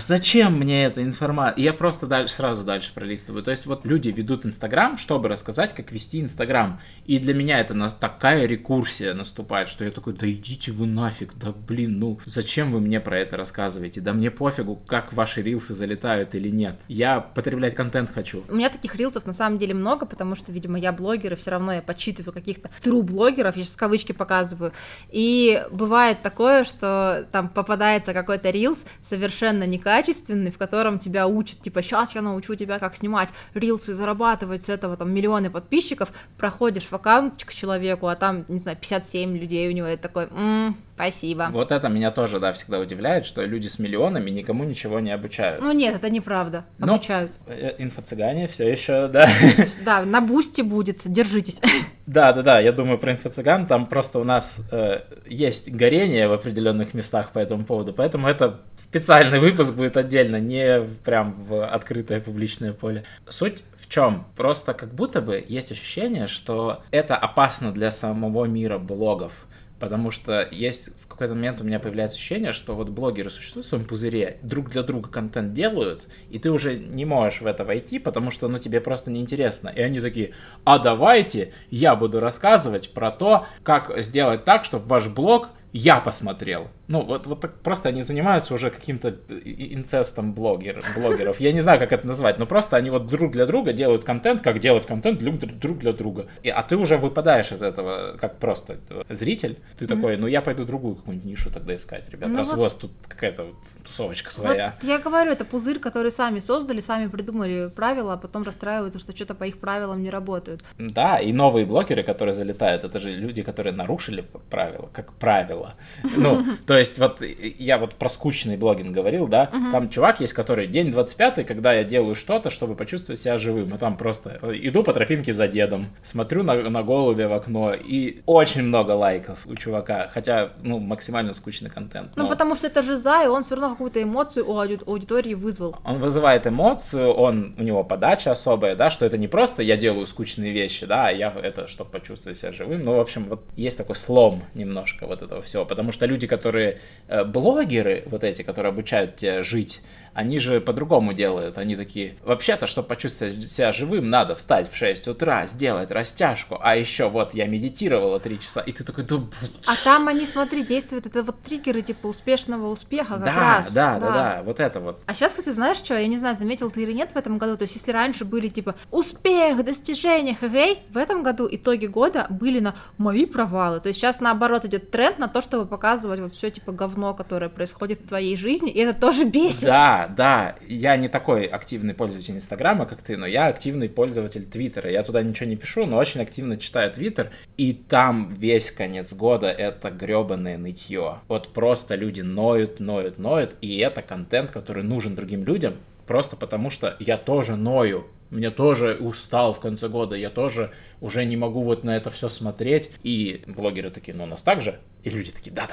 Зачем мне эта информация? Я просто сразу дальше пролистываю. То есть вот люди ведут Инстаграм, чтобы рассказать, как вести Инстаграм, и для меня это такая рекурсия наступает, что я такой, да идите вы нафиг, да блин, зачем вы мне про это рассказываете? Да мне пофигу, как ваши рилсы залетают или нет. Я потреблять контент хочу. У меня таких рилсов на самом деле много, потому что, видимо, я блогер, и все равно я подсчитываю каких-то тру-блогеров, я сейчас кавычки показываю. И бывает такое, что там попадается какой-то рилс совершенно некачественный, в котором тебя учат, типа, сейчас я научу тебя, как снимать рилсы и зарабатывать с этого там миллионы подписчиков, проходишь в аккаунт к человеку, а там, не знаю, 57 людей у него, это такой, спасибо. Вот это меня тоже, да, всегда удивляет, что люди с миллионами никому ничего не обучают. Ну нет, это неправда. Обучают. Инфо-цыгане все еще, да. Да, на бусти будет, держитесь. Да, я думаю про инфо-цыган, там просто у нас есть горение в определенных местах по этому поводу, поэтому это специальный выпуск будет отдельно, не прям в открытое публичное поле. Суть в чем? Просто как будто бы есть ощущение, что это опасно для самого мира блогов. Потому что в какой-то момент у меня появляется ощущение, что вот блогеры существуют в своем пузыре, друг для друга контент делают, и ты уже не можешь в это войти, потому что, тебе просто неинтересно. И они такие, а давайте я буду рассказывать про то, как сделать так, чтобы ваш блог я посмотрел. Вот так просто они занимаются уже каким-то инцестом блогеров. Я не знаю, как это назвать, но просто они вот друг для друга делают контент, как делать контент друг для друга. А ты уже выпадаешь из этого, как просто зритель. Ты такой, я пойду другую какую-нибудь нишу тогда искать, ребят, раз у вас тут какая-то тусовочка своя. Вот я говорю, это пузырь, который сами создали, сами придумали правила, а потом расстраиваются, что что-то по их правилам не работают. Да, и новые блогеры, которые залетают, это же люди, которые нарушили правила, как правило. было. Ну, то есть, вот я вот про скучный блогинг говорил, да, там чувак есть, который день 25-й, когда я делаю что-то, чтобы почувствовать себя живым, и там просто иду по тропинке за дедом, смотрю на голубя в окно, и очень много лайков у чувака, хотя, ну, максимально скучный контент. Но... Ну, потому что это жиза, и он все равно какую-то эмоцию у аудитории вызвал. Он вызывает эмоцию, у него подача особая, да, что это не просто я делаю скучные вещи, да, а я это, чтобы почувствовать себя живым, ну, в общем, вот есть такой слом немножко вот этого всего, потому что люди, которые блогеры, вот эти, которые обучают тебя жить, они же по-другому делают, они такие, вообще-то, чтобы почувствовать себя живым, надо встать в 6 утра, сделать растяжку, а еще вот я медитировала 3 часа, и ты такой, да... А там они, смотри, действуют, это вот триггеры, типа, успешного успеха как раз. Да, вот это вот. А сейчас, кстати, знаешь что, я не знаю, заметил ты или нет в этом году, то есть если раньше были, типа, успех, достижения, хэгэй, в этом году итоги года были на мои провалы, то есть сейчас, наоборот, идет тренд на то, чтобы показывать вот все типа, говно, которое происходит в твоей жизни, и это тоже бесит. Да, я не такой активный пользователь Инстаграма, как ты, но я активный пользователь Твиттера, я туда ничего не пишу, но очень активно читаю Твиттер, и там весь конец года это грёбаное нытье, вот просто люди ноют, и это контент, который нужен другим людям, просто потому что я тоже ною. Мне тоже устал в конце года, я тоже уже не могу вот на это все смотреть. И блогеры такие, ну у нас так же? И люди такие, да.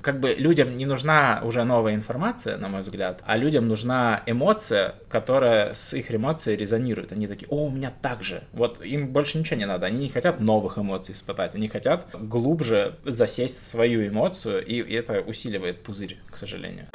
Как бы людям не нужна уже новая информация, на мой взгляд, а людям нужна эмоция, которая с их эмоцией резонирует. Они такие, о, у меня так же. Вот им больше ничего не надо, они не хотят новых эмоций испытать, они хотят глубже засесть в свою эмоцию, и это усиливает пузырь, к сожалению.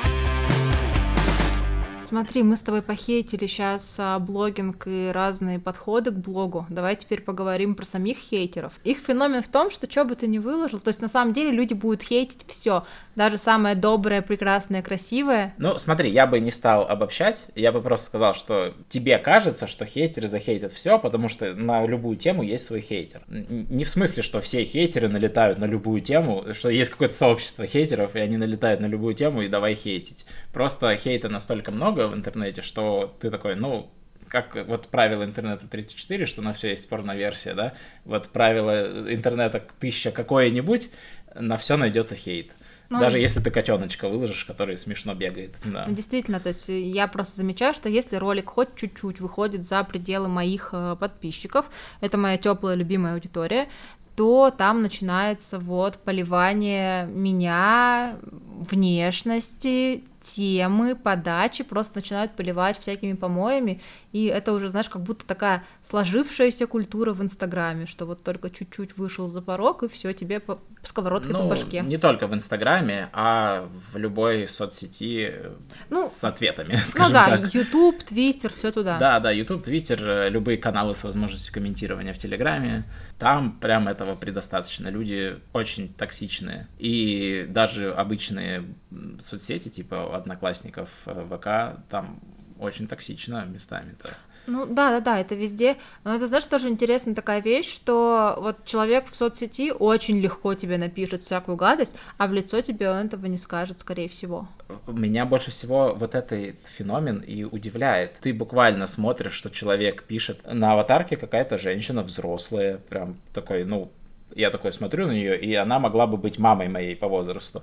Смотри, мы с тобой похейтили сейчас блогинг и разные подходы к блогу. Давай теперь поговорим про самих хейтеров. Их феномен в том, что что бы ты ни выложил, то есть на самом деле люди будут хейтить все, даже самое доброе, прекрасное, красивое. Ну, смотри, я бы не стал обобщать, я бы просто сказал, что тебе кажется, что хейтеры захейтят все, потому что на любую тему есть свой хейтер. Не в смысле, что все хейтеры налетают на любую тему, что есть какое-то сообщество хейтеров, и они налетают на любую тему, и давай хейтить. Просто хейта настолько много в интернете, что ты такой, ну, как вот правило интернета 34, что на все есть порноверсия, да, вот правило интернета 1000 какое-нибудь, на все найдется хейт. Ну, даже если ты котеночка выложишь, который смешно бегает. Да. Ну, действительно, то есть я просто замечаю, что если ролик хоть чуть-чуть выходит за пределы моих подписчиков, это моя теплая любимая аудитория, то там начинается вот поливание меня, внешности, темы, подачи, просто начинают поливать всякими помоями, и это уже, знаешь, как будто такая сложившаяся культура в Инстаграме, что вот только чуть-чуть вышел за порог, и все тебе по сковородке по башке. Не только в Инстаграме, а в любой соцсети с ответами, скажем так. YouTube, Twitter, все туда. Да, YouTube, Twitter, любые каналы с возможностью комментирования в Телеграме, там прям этого предостаточно, люди очень токсичные, и даже обычные соцсети, типа Одноклассников, ВК, там очень токсично местами. Ну да, это везде. Но это, знаешь, тоже интересная такая вещь, что вот человек в соцсети очень легко тебе напишет всякую гадость, а в лицо тебе он этого не скажет, скорее всего. Меня больше всего вот этот феномен и удивляет. Ты буквально смотришь, что человек пишет на аватарке какая-то женщина взрослая, прям такой, ну, я такой смотрю на нее, и она могла бы быть мамой моей по возрасту.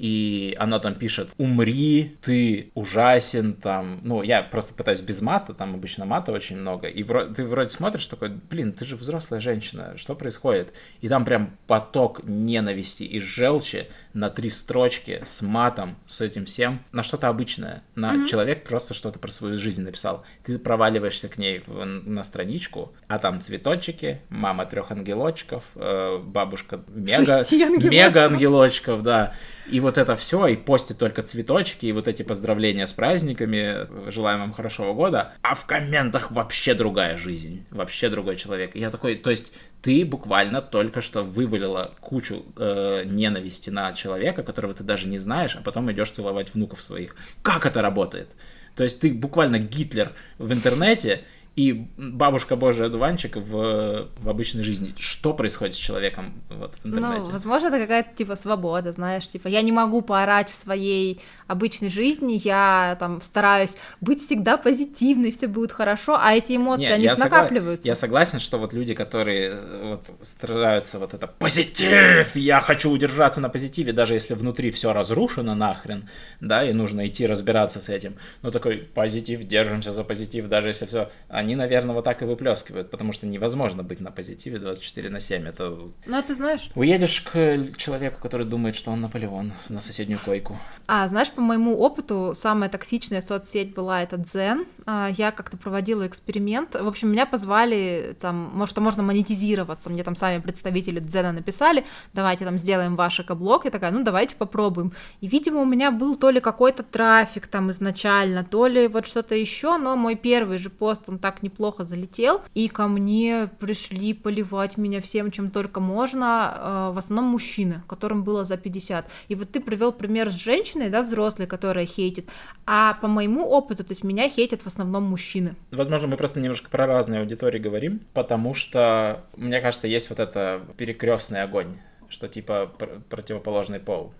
И она там пишет «умри», «ты ужасен», там, ну, я просто пытаюсь без мата, там обычно мата очень много, и ты вроде смотришь такой, блин, ты же взрослая женщина, что происходит? И там прям поток ненависти и желчи на 3 строчки с матом, с этим всем, на что-то обычное, на человек просто что-то про свою жизнь написал. Ты проваливаешься к ней на страничку, а там цветочки, мама 3 ангелочков, бабушка мега-ангелочков, да, и вот это все, и постит только цветочки, и вот эти поздравления с праздниками, желаем вам хорошего года, а в комментах вообще другая жизнь, вообще другой человек. И я такой, то есть ты буквально только что вывалила кучу ненависти на человека, которого ты даже не знаешь, а потом идешь целовать внуков своих. Как это работает? То есть ты буквально Гитлер в интернете, и бабушка Божий одуванчик в обычной жизни. Что происходит с человеком вот, в интернете? Ну, возможно, это какая-то типа свобода, знаешь, типа я не могу поорать в своей обычной жизни, я там стараюсь быть всегда позитивной, все будет хорошо, а эти эмоции, не, они же накапливаются. Я согласен, что вот люди, которые вот стараются вот это позитив, я хочу удержаться на позитиве, даже если внутри все разрушено нахрен, да, и нужно идти разбираться с этим, ну такой позитив, держимся за позитив, даже если все, они, наверное, вот так и выплескивают, потому что невозможно быть на позитиве 24/7, это... Ну, а ты знаешь... Уедешь к человеку, который думает, что он Наполеон, на соседнюю койку. А, знаешь, по моему опыту, самая токсичная соцсеть была это Дзен, я как-то проводила эксперимент, в общем, меня позвали, там, что можно монетизироваться, мне там сами представители Дзена написали, давайте там сделаем ваш экоблог, я такая, ну, давайте попробуем. И, видимо, у меня был то ли какой-то трафик там изначально, то ли вот что-то еще, но мой первый же пост, он так неплохо залетел, и ко мне пришли поливать меня всем, чем только можно, в основном мужчины, которым было за 50, и вот ты привел пример с женщиной, да, взрослой, которая хейтит, а по моему опыту, то есть меня хейтят в основном мужчины. Возможно, мы просто немножко про разные аудитории говорим, потому что, мне кажется, есть вот это перекрестный огонь, что типа противоположный пол.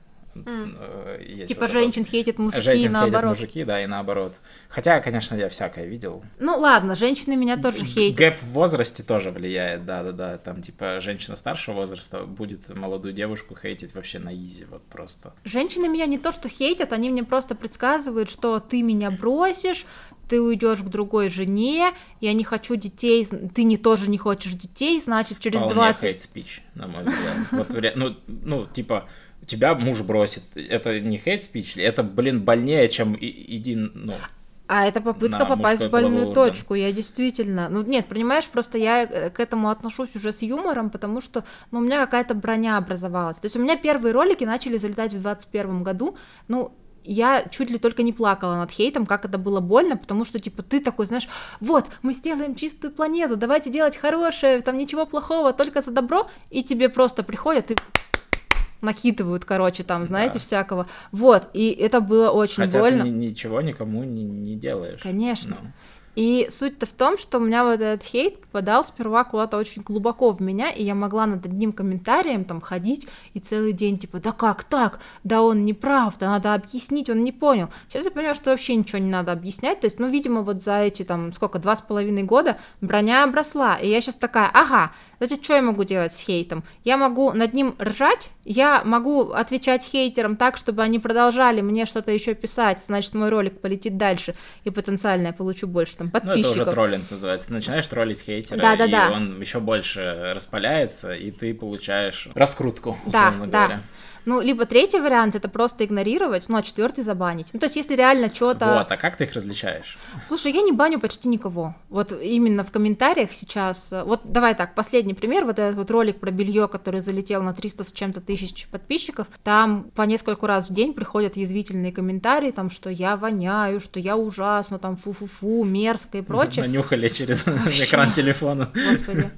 Типа вот женщин вот. Хейтят мужики, женщин наоборот. Хейтят мужики, да, и наоборот. Хотя, конечно, я всякое видел. Ну ладно, женщины меня тоже хейтят. Гэп в возрасте тоже влияет, да-да-да. Там типа женщина старшего возраста будет молодую девушку хейтить вообще на изи, вот просто. Женщины меня не то что хейтят, они мне просто предсказывают, что ты меня бросишь, ты уйдешь к другой жене, я не хочу детей, ты не тоже не хочешь детей, значит через 20... Вполне хейт-спич, на мой взгляд. Ну, типа... Тебя муж бросит. Это не хейт-спич, это, блин, больнее, чем иди, ну... А это попытка попасть в больную точку, я действительно... Ну, нет, понимаешь, просто я к этому отношусь уже с юмором, потому что ну, у меня какая-то броня образовалась. То есть у меня первые ролики начали залетать в 2021 году, ну... Я чуть ли только не плакала над хейтом, как это было больно, потому что, типа, ты такой, знаешь, вот, мы сделаем чистую планету, давайте делать хорошее, там ничего плохого, только за добро, и тебе просто приходят и... накидывают, короче, там, знаете, да. всякого. Вот, и это было очень хотя больно. Хотя ты ничего никому не делаешь. Конечно. Но. И суть-то в том, что у меня вот этот хейт попадал сперва куда-то очень глубоко в меня, и я могла над одним комментарием там ходить и целый день типа, да как так, да он не прав, да надо объяснить, он не понял. Сейчас я понимаю, что вообще ничего не надо объяснять, то есть, ну, видимо, вот за эти там, 2,5 года броня обросла, и я сейчас такая, ага, значит, что я могу делать с хейтом? Я могу над ним ржать, я могу отвечать хейтерам так, чтобы они продолжали мне что-то еще писать, значит, мой ролик полетит дальше, и потенциально я получу больше там подписчиков. Ну, это уже троллинг называется. Начинаешь троллить хейтера, да. он еще больше распаляется, и ты получаешь раскрутку, условно говоря. Ну, либо третий вариант, это просто игнорировать, ну, а четвертый забанить. Ну, то есть, если реально что-то... Вот, а как ты их различаешь? Слушай, я не баню почти никого. Вот именно в комментариях сейчас... Вот давай так, последний пример, вот этот вот ролик про белье, который залетел на 300 с чем-то тысяч подписчиков, там по нескольку раз в день приходят язвительные комментарии, там, что я воняю, что я ужасно, там, фу-фу-фу, мерзко и прочее. Нанюхали через экран телефона. Господи.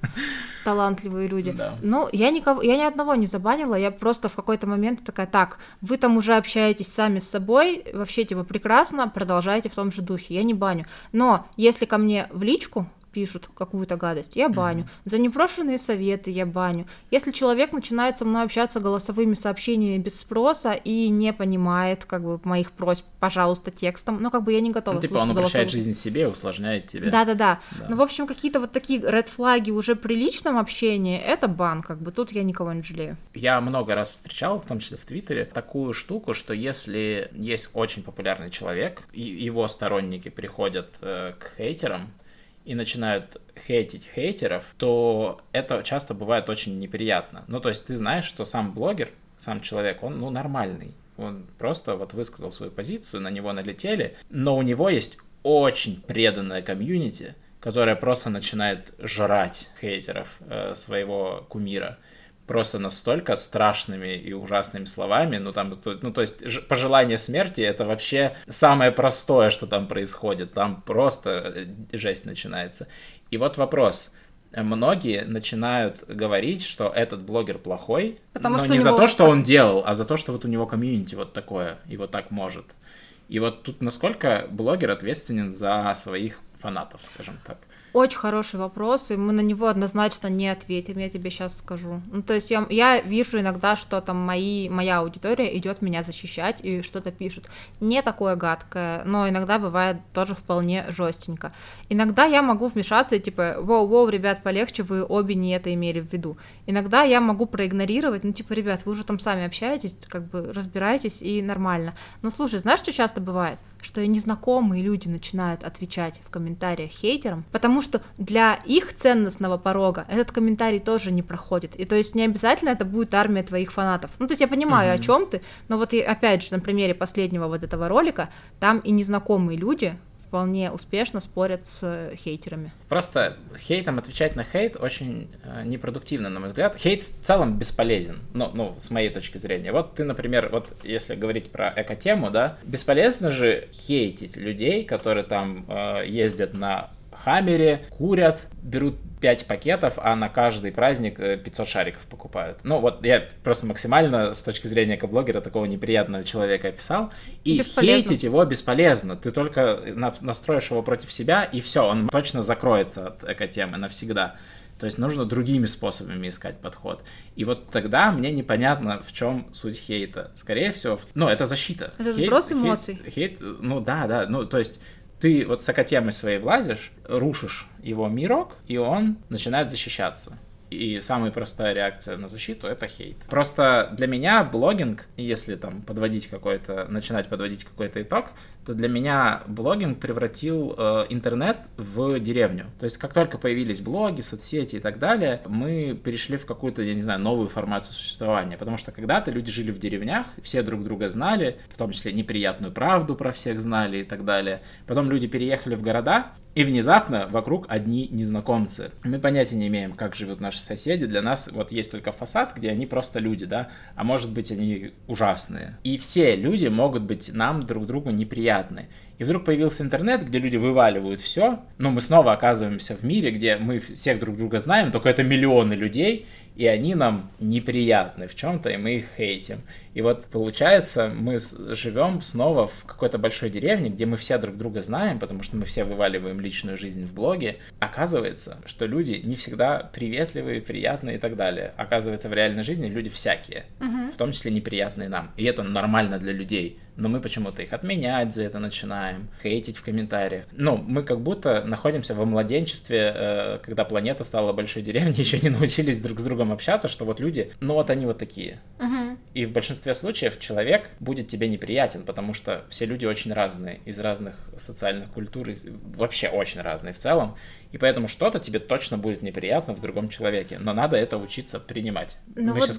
Талантливые люди. Да. Ну, я ни одного не забанила, я просто в какой-то момент такая, так, вы там уже общаетесь сами с собой, вообще, типа, прекрасно, продолжайте в том же духе, я не баню. Но если ко мне в личку пишут какую-то гадость, я баню. За непрошенные советы я баню. Если человек начинает со мной общаться голосовыми сообщениями без спроса и не понимает, как бы, моих просьб, пожалуйста, текстом, ну, как бы я не готова слушать голосовых. Типа он упрощает жизнь себе, усложняет тебе. Да-да-да. Ну, в общем, какие-то вот такие ред-флаги уже при личном общении, это бан, как бы, тут я никого не жалею. Я много раз встречал, в том числе в Твиттере, такую штуку, что если есть очень популярный человек, и его сторонники приходят к хейтерам, и начинают хейтить хейтеров, то это часто бывает очень неприятно. Ну, то есть ты знаешь, что сам блогер, сам человек, он, ну, нормальный. Он просто вот высказал свою позицию, на него налетели, но у него есть очень преданная комьюнити, которая просто начинает жрать хейтеров своего кумира. Просто настолько страшными и ужасными словами, ну, там, ну, то есть, пожелание смерти — это вообще самое простое, что там происходит, там просто жесть начинается. И вот вопрос, многие начинают говорить, что этот блогер плохой, потому но что не за то, что он делал, а за то, что вот у него комьюнити вот такое, и вот так может. И вот тут насколько блогер ответственен за своих фанатов, скажем так. Очень хороший вопрос, и мы на него однозначно не ответим, я тебе сейчас скажу. Ну, то есть я вижу иногда, что там моя аудитория идет меня защищать и что-то пишет. Не такое гадкое, но иногда бывает тоже вполне жестенько. Иногда я могу вмешаться и типа, воу-воу, ребят, полегче, вы обе не это имели в виду. Иногда я могу проигнорировать, ну, типа, ребят, вы уже там сами общаетесь, как бы разбираетесь и нормально. Но слушай, знаешь, что часто бывает? Что и незнакомые люди начинают отвечать в комментариях хейтерам, потому что для их ценностного порога этот комментарий тоже не проходит, и то есть не обязательно это будет армия твоих фанатов. Ну, то есть я понимаю, о чем ты, но вот и, опять же, на примере последнего вот этого ролика, там и незнакомые люди вполне успешно спорят с хейтерами. Просто хейтом отвечать на хейт очень непродуктивно, на мой взгляд. Хейт в целом бесполезен, ну, с моей точки зрения. Вот ты, например, вот если говорить про эко-тему, да, бесполезно же хейтить людей, которые там ездят на хаммере, курят, берут 5 пакетов, а на каждый праздник 500 шариков покупают. Ну вот я просто максимально с точки зрения экоблогера такого неприятного человека описал. И бесполезно. Хейтить его бесполезно. Ты только настроишь его против себя, и все, он точно закроется от эко-темы навсегда. То есть нужно другими способами искать подход. И вот тогда мне непонятно, в чем суть хейта. Скорее всего, это защита. Это сброс эмоций. Хейт, то есть... Ты вот с эко-темой своей влазишь, рушишь его мирок, и он начинает защищаться. И самая простая реакция на защиту — это хейт. Просто для меня блогинг, если там начинать подводить какой-то итог, то для меня блогинг превратил интернет в деревню. То есть как только появились блоги, соцсети и так далее, мы перешли в какую-то, я не знаю, новую формацию существования. Потому что когда-то люди жили в деревнях, все друг друга знали, в том числе неприятную правду про всех знали и так далее. Потом люди переехали в города, и внезапно вокруг одни незнакомцы. Мы понятия не имеем, как живут наши соседи. Для нас вот есть только фасад, где они просто люди, да, а может быть они ужасные. И все люди могут быть нам друг другу неприятны. И вдруг появился интернет, где люди вываливают все, но мы снова оказываемся в мире, где мы всех друг друга знаем, только это миллионы людей, и они нам неприятны в чем-то, и мы их хейтим. И вот получается, мы живем снова в какой-то большой деревне, где мы все друг друга знаем, потому что мы все вываливаем личную жизнь в блоге. Оказывается, что люди не всегда приветливые, приятные и так далее. Оказывается, в реальной жизни люди всякие, в том числе неприятные нам. И это нормально для людей. Но мы почему-то их отменять за это начинаем, хейтить в комментариях. Ну, мы как будто находимся во младенчестве, когда планета стала большой деревней, еще не научились друг с другом общаться, что вот люди, они вот такие. И в большинстве случаев человек будет тебе неприятен, потому что все люди очень разные, из разных социальных культур, вообще очень разные в целом. И поэтому что-то тебе точно будет неприятно в другом человеке, но надо это учиться принимать.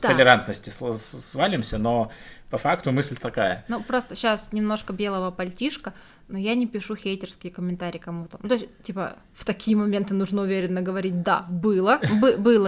Толерантности свалимся, но по факту мысль такая. Ну, просто сейчас немножко белого пальтишка, но я не пишу хейтерские комментарии кому-то. Ну, то есть, типа, в такие моменты нужно уверенно говорить, да, было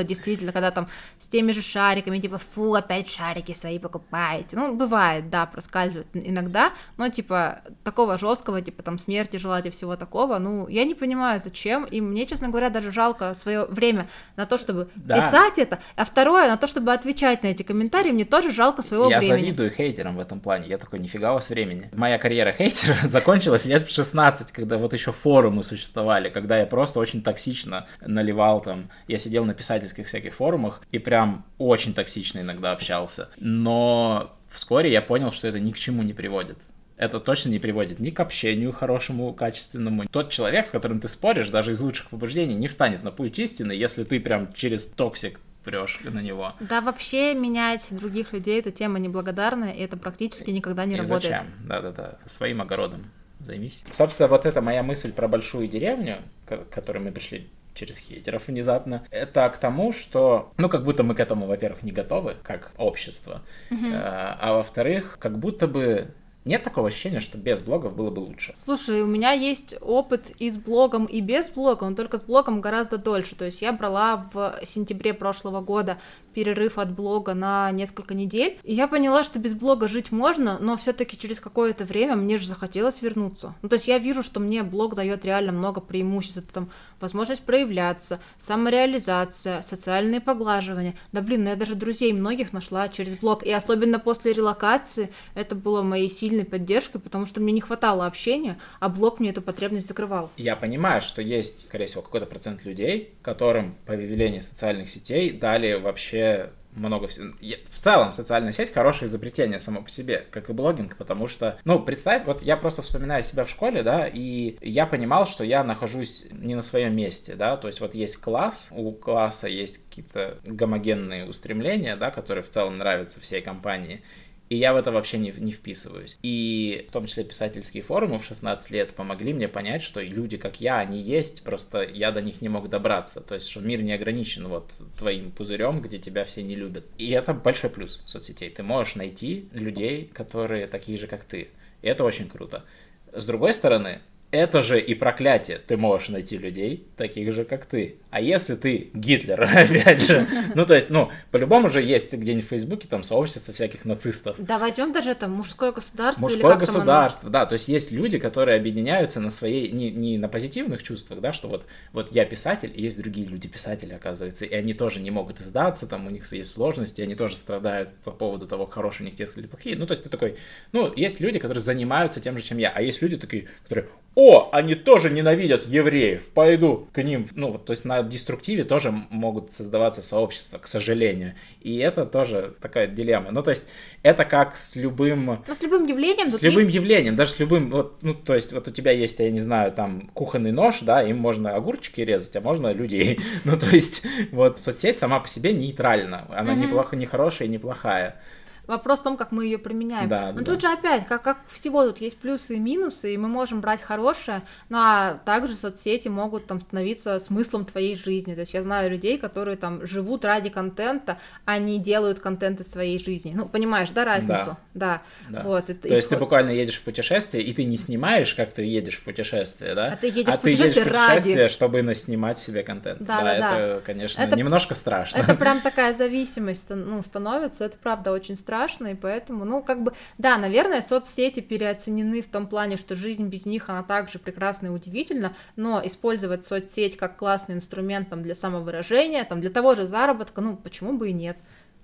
действительно, когда там с теми же шариками, типа, фу, опять шарики свои покупаете. Ну, бывает, да, проскальзывает иногда, но, типа, такого жесткого, типа, там, смерти желать и всего такого, я не понимаю, зачем, и мне, честно говоря, даже жалко свое время на то, чтобы писать это, а второе, на то, чтобы отвечать на эти комментарии, мне тоже жалко своего времени. Я завидую хейтерам в этом плане, я такой, нифига у вас времени. Моя карьера хейтера закончилась лет в 16, когда вот еще форумы существовали, когда я просто очень токсично наливал там, я сидел на писательских всяких форумах и прям очень токсично иногда общался, но вскоре я понял, что это ни к чему не приводит. Это точно не приводит ни к общению хорошему, качественному. Тот человек, с которым ты споришь, даже из лучших побуждений, не встанет на путь истины, если ты прям через токсик прёшь на него. Да, вообще менять других людей — это тема неблагодарная, и это практически никогда не работает. Зачем? Да, своим огородом займись. Собственно, вот это моя мысль про большую деревню, к которой мы пришли через хейтеров внезапно. Это к тому, что, как будто мы к этому, во-первых, не готовы, как общество, а во-вторых, как будто бы нет такого ощущения, что без блогов было бы лучше. Слушай, у меня есть опыт и с блогом, и без блога, но только с блогом гораздо дольше. То есть я брала в сентябре прошлого года перерыв от блога на несколько недель, и я поняла, что без блога жить можно, но все-таки через какое-то время мне же захотелось вернуться. То есть я вижу, что мне блог дает реально много преимуществ. Это там возможность проявляться, самореализация, социальные поглаживания. Да блин, я даже друзей многих нашла через блог, и особенно после релокации это было моей сильной сильной поддержкой, потому что мне не хватало общения, а блог мне эту потребность закрывал. Я понимаю, что есть, скорее всего, какой-то процент людей, которым появление социальных сетей дали вообще много всего. В целом, социальная сеть — хорошее изобретение само по себе, как и блогинг, потому что, ну, представь, вот я просто вспоминаю себя в школе, да, и я понимал, что я нахожусь не на своем месте, да, то есть вот есть класс, у класса есть какие-то гомогенные устремления, да, которые в целом нравятся всей компании, и я в это вообще не вписываюсь. И в том числе писательские форумы в 16 лет помогли мне понять, что люди, как я, они есть, просто я до них не мог добраться. То есть, что мир не ограничен вот твоим пузырем, где тебя все не любят. И это большой плюс соцсетей. Ты можешь найти людей, которые такие же, как ты. И это очень круто. С другой стороны, это же и проклятие. Ты можешь найти людей, таких же, как ты. А если ты Гитлер, опять же, ну, то есть, ну, по-любому же есть где-нибудь в Фейсбуке там сообщество всяких нацистов. Да, возьмем даже там мужское государство. Мужское государство, да, то есть есть люди, которые объединяются на своей, не на позитивных чувствах, да, что вот я писатель, и есть другие люди-писатели, оказывается, и они тоже не могут издаться, там у них есть сложности, и они тоже страдают по поводу того, хорошие у них тексты или плохие, ну, то есть ты такой, ну, есть люди, которые занимаются тем же, чем я, а есть люди такие, которые, о, они тоже ненавидят евреев, пойду к ним, ну, то есть на деструктиве тоже могут создаваться сообщества, к сожалению. И это тоже такая дилемма. Ну, то есть, это как с любым... Ну, с любым явлением. С любым явлением, даже с любым... Вот, ну, то есть, вот у тебя есть, я не знаю, там, кухонный нож, да, им можно огурчики резать, а можно людей. Ну, то есть, вот соцсеть сама по себе нейтральна. Она не хорошая и не плохая. Вопрос в том, как мы ее применяем. Да, но да. Тут же опять, как всего, тут есть плюсы и минусы, и мы можем брать хорошее, ну а также соцсети могут там становиться смыслом твоей жизни. То есть я знаю людей, которые там живут ради контента, а не делают контент из своей жизни. Ну, понимаешь, да, разницу? Да. Вот, это то есть ты буквально едешь в путешествие, и ты не снимаешь, как ты едешь в путешествие, да? А ты едешь в путешествие, чтобы наснимать себе контент. Да. Это, конечно, немножко страшно. Это прям такая зависимость, ну, становится, это правда очень страшно. И поэтому, ну, как бы, да, наверное, соцсети переоценены в том плане, что жизнь без них, она также прекрасна и удивительна, но использовать соцсеть как классный инструмент там, для самовыражения, там, для того же заработка, ну, почему бы и нет?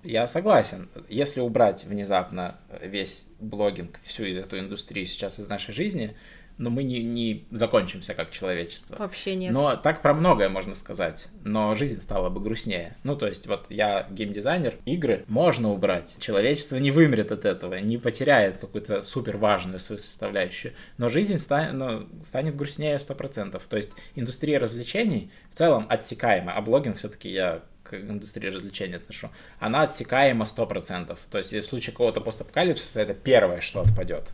Я согласен. Если убрать внезапно весь блогинг, всю эту индустрию сейчас из нашей жизни... Но мы не закончимся как человечество. Вообще нет. Но так про многое можно сказать. Но жизнь стала бы грустнее. Ну, то есть, вот я геймдизайнер, игры можно убрать. Человечество не вымрет от этого, не потеряет какую-то супер важную свою составляющую. Но жизнь станет грустнее 100%. То есть, индустрия развлечений в целом отсекаема. А блогинг все-таки я... к индустрии развлечений отношу, она отсекаема 100%. То есть, если в случае какого-то постапокалипсиса, это первое, что отпадет.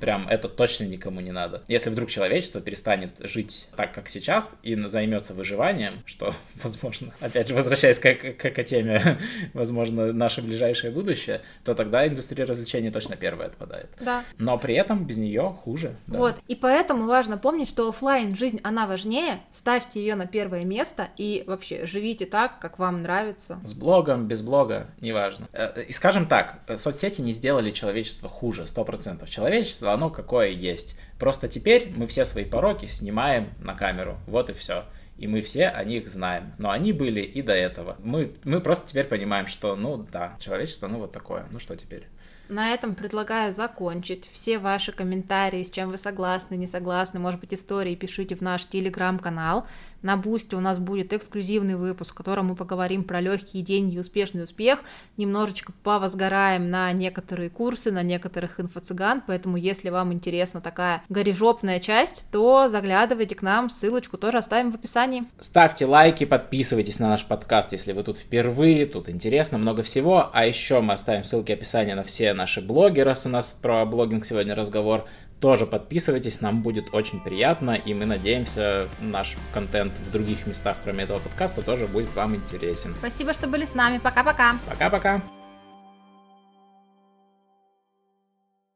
Прям это точно никому не надо. Если вдруг человечество перестанет жить так, как сейчас, и займется выживанием, что, возможно, опять же, возвращаясь к теме, возможно, наше ближайшее будущее, то тогда индустрия развлечений точно первая отпадает. Да. Но при этом без нее хуже. Да. Вот, и поэтому важно помнить, что офлайн жизнь, она важнее, ставьте ее на первое место и вообще живите так, как вам нравится. С блогом, без блога, неважно. И скажем так, соцсети не сделали человечество хуже, 100%. Человечество, оно какое есть. Просто теперь мы все свои пороки снимаем на камеру. Вот и все. И мы все о них знаем. Но они были и до этого. Мы просто теперь понимаем, что, ну да, человечество, ну вот такое. Ну что теперь? На этом предлагаю закончить. Все ваши комментарии, с чем вы согласны, не согласны, может быть, истории, пишите в наш телеграм-канал. На Бусти у нас будет эксклюзивный выпуск, в котором мы поговорим про легкие деньги и успешный успех. Немножечко повозгораем на некоторые курсы, на некоторых инфо-цыган, поэтому если вам интересна такая горежопная часть, то заглядывайте к нам, ссылочку тоже оставим в описании. Ставьте лайки, подписывайтесь на наш подкаст, если вы тут впервые, тут интересно, много всего. А еще мы оставим ссылки в описании на все наши блоги, раз у нас про блогинг сегодня разговор. Тоже подписывайтесь, нам будет очень приятно, и мы надеемся, наш контент в других местах, кроме этого подкаста, тоже будет вам интересен. Спасибо, что были с нами. Пока-пока. Пока-пока.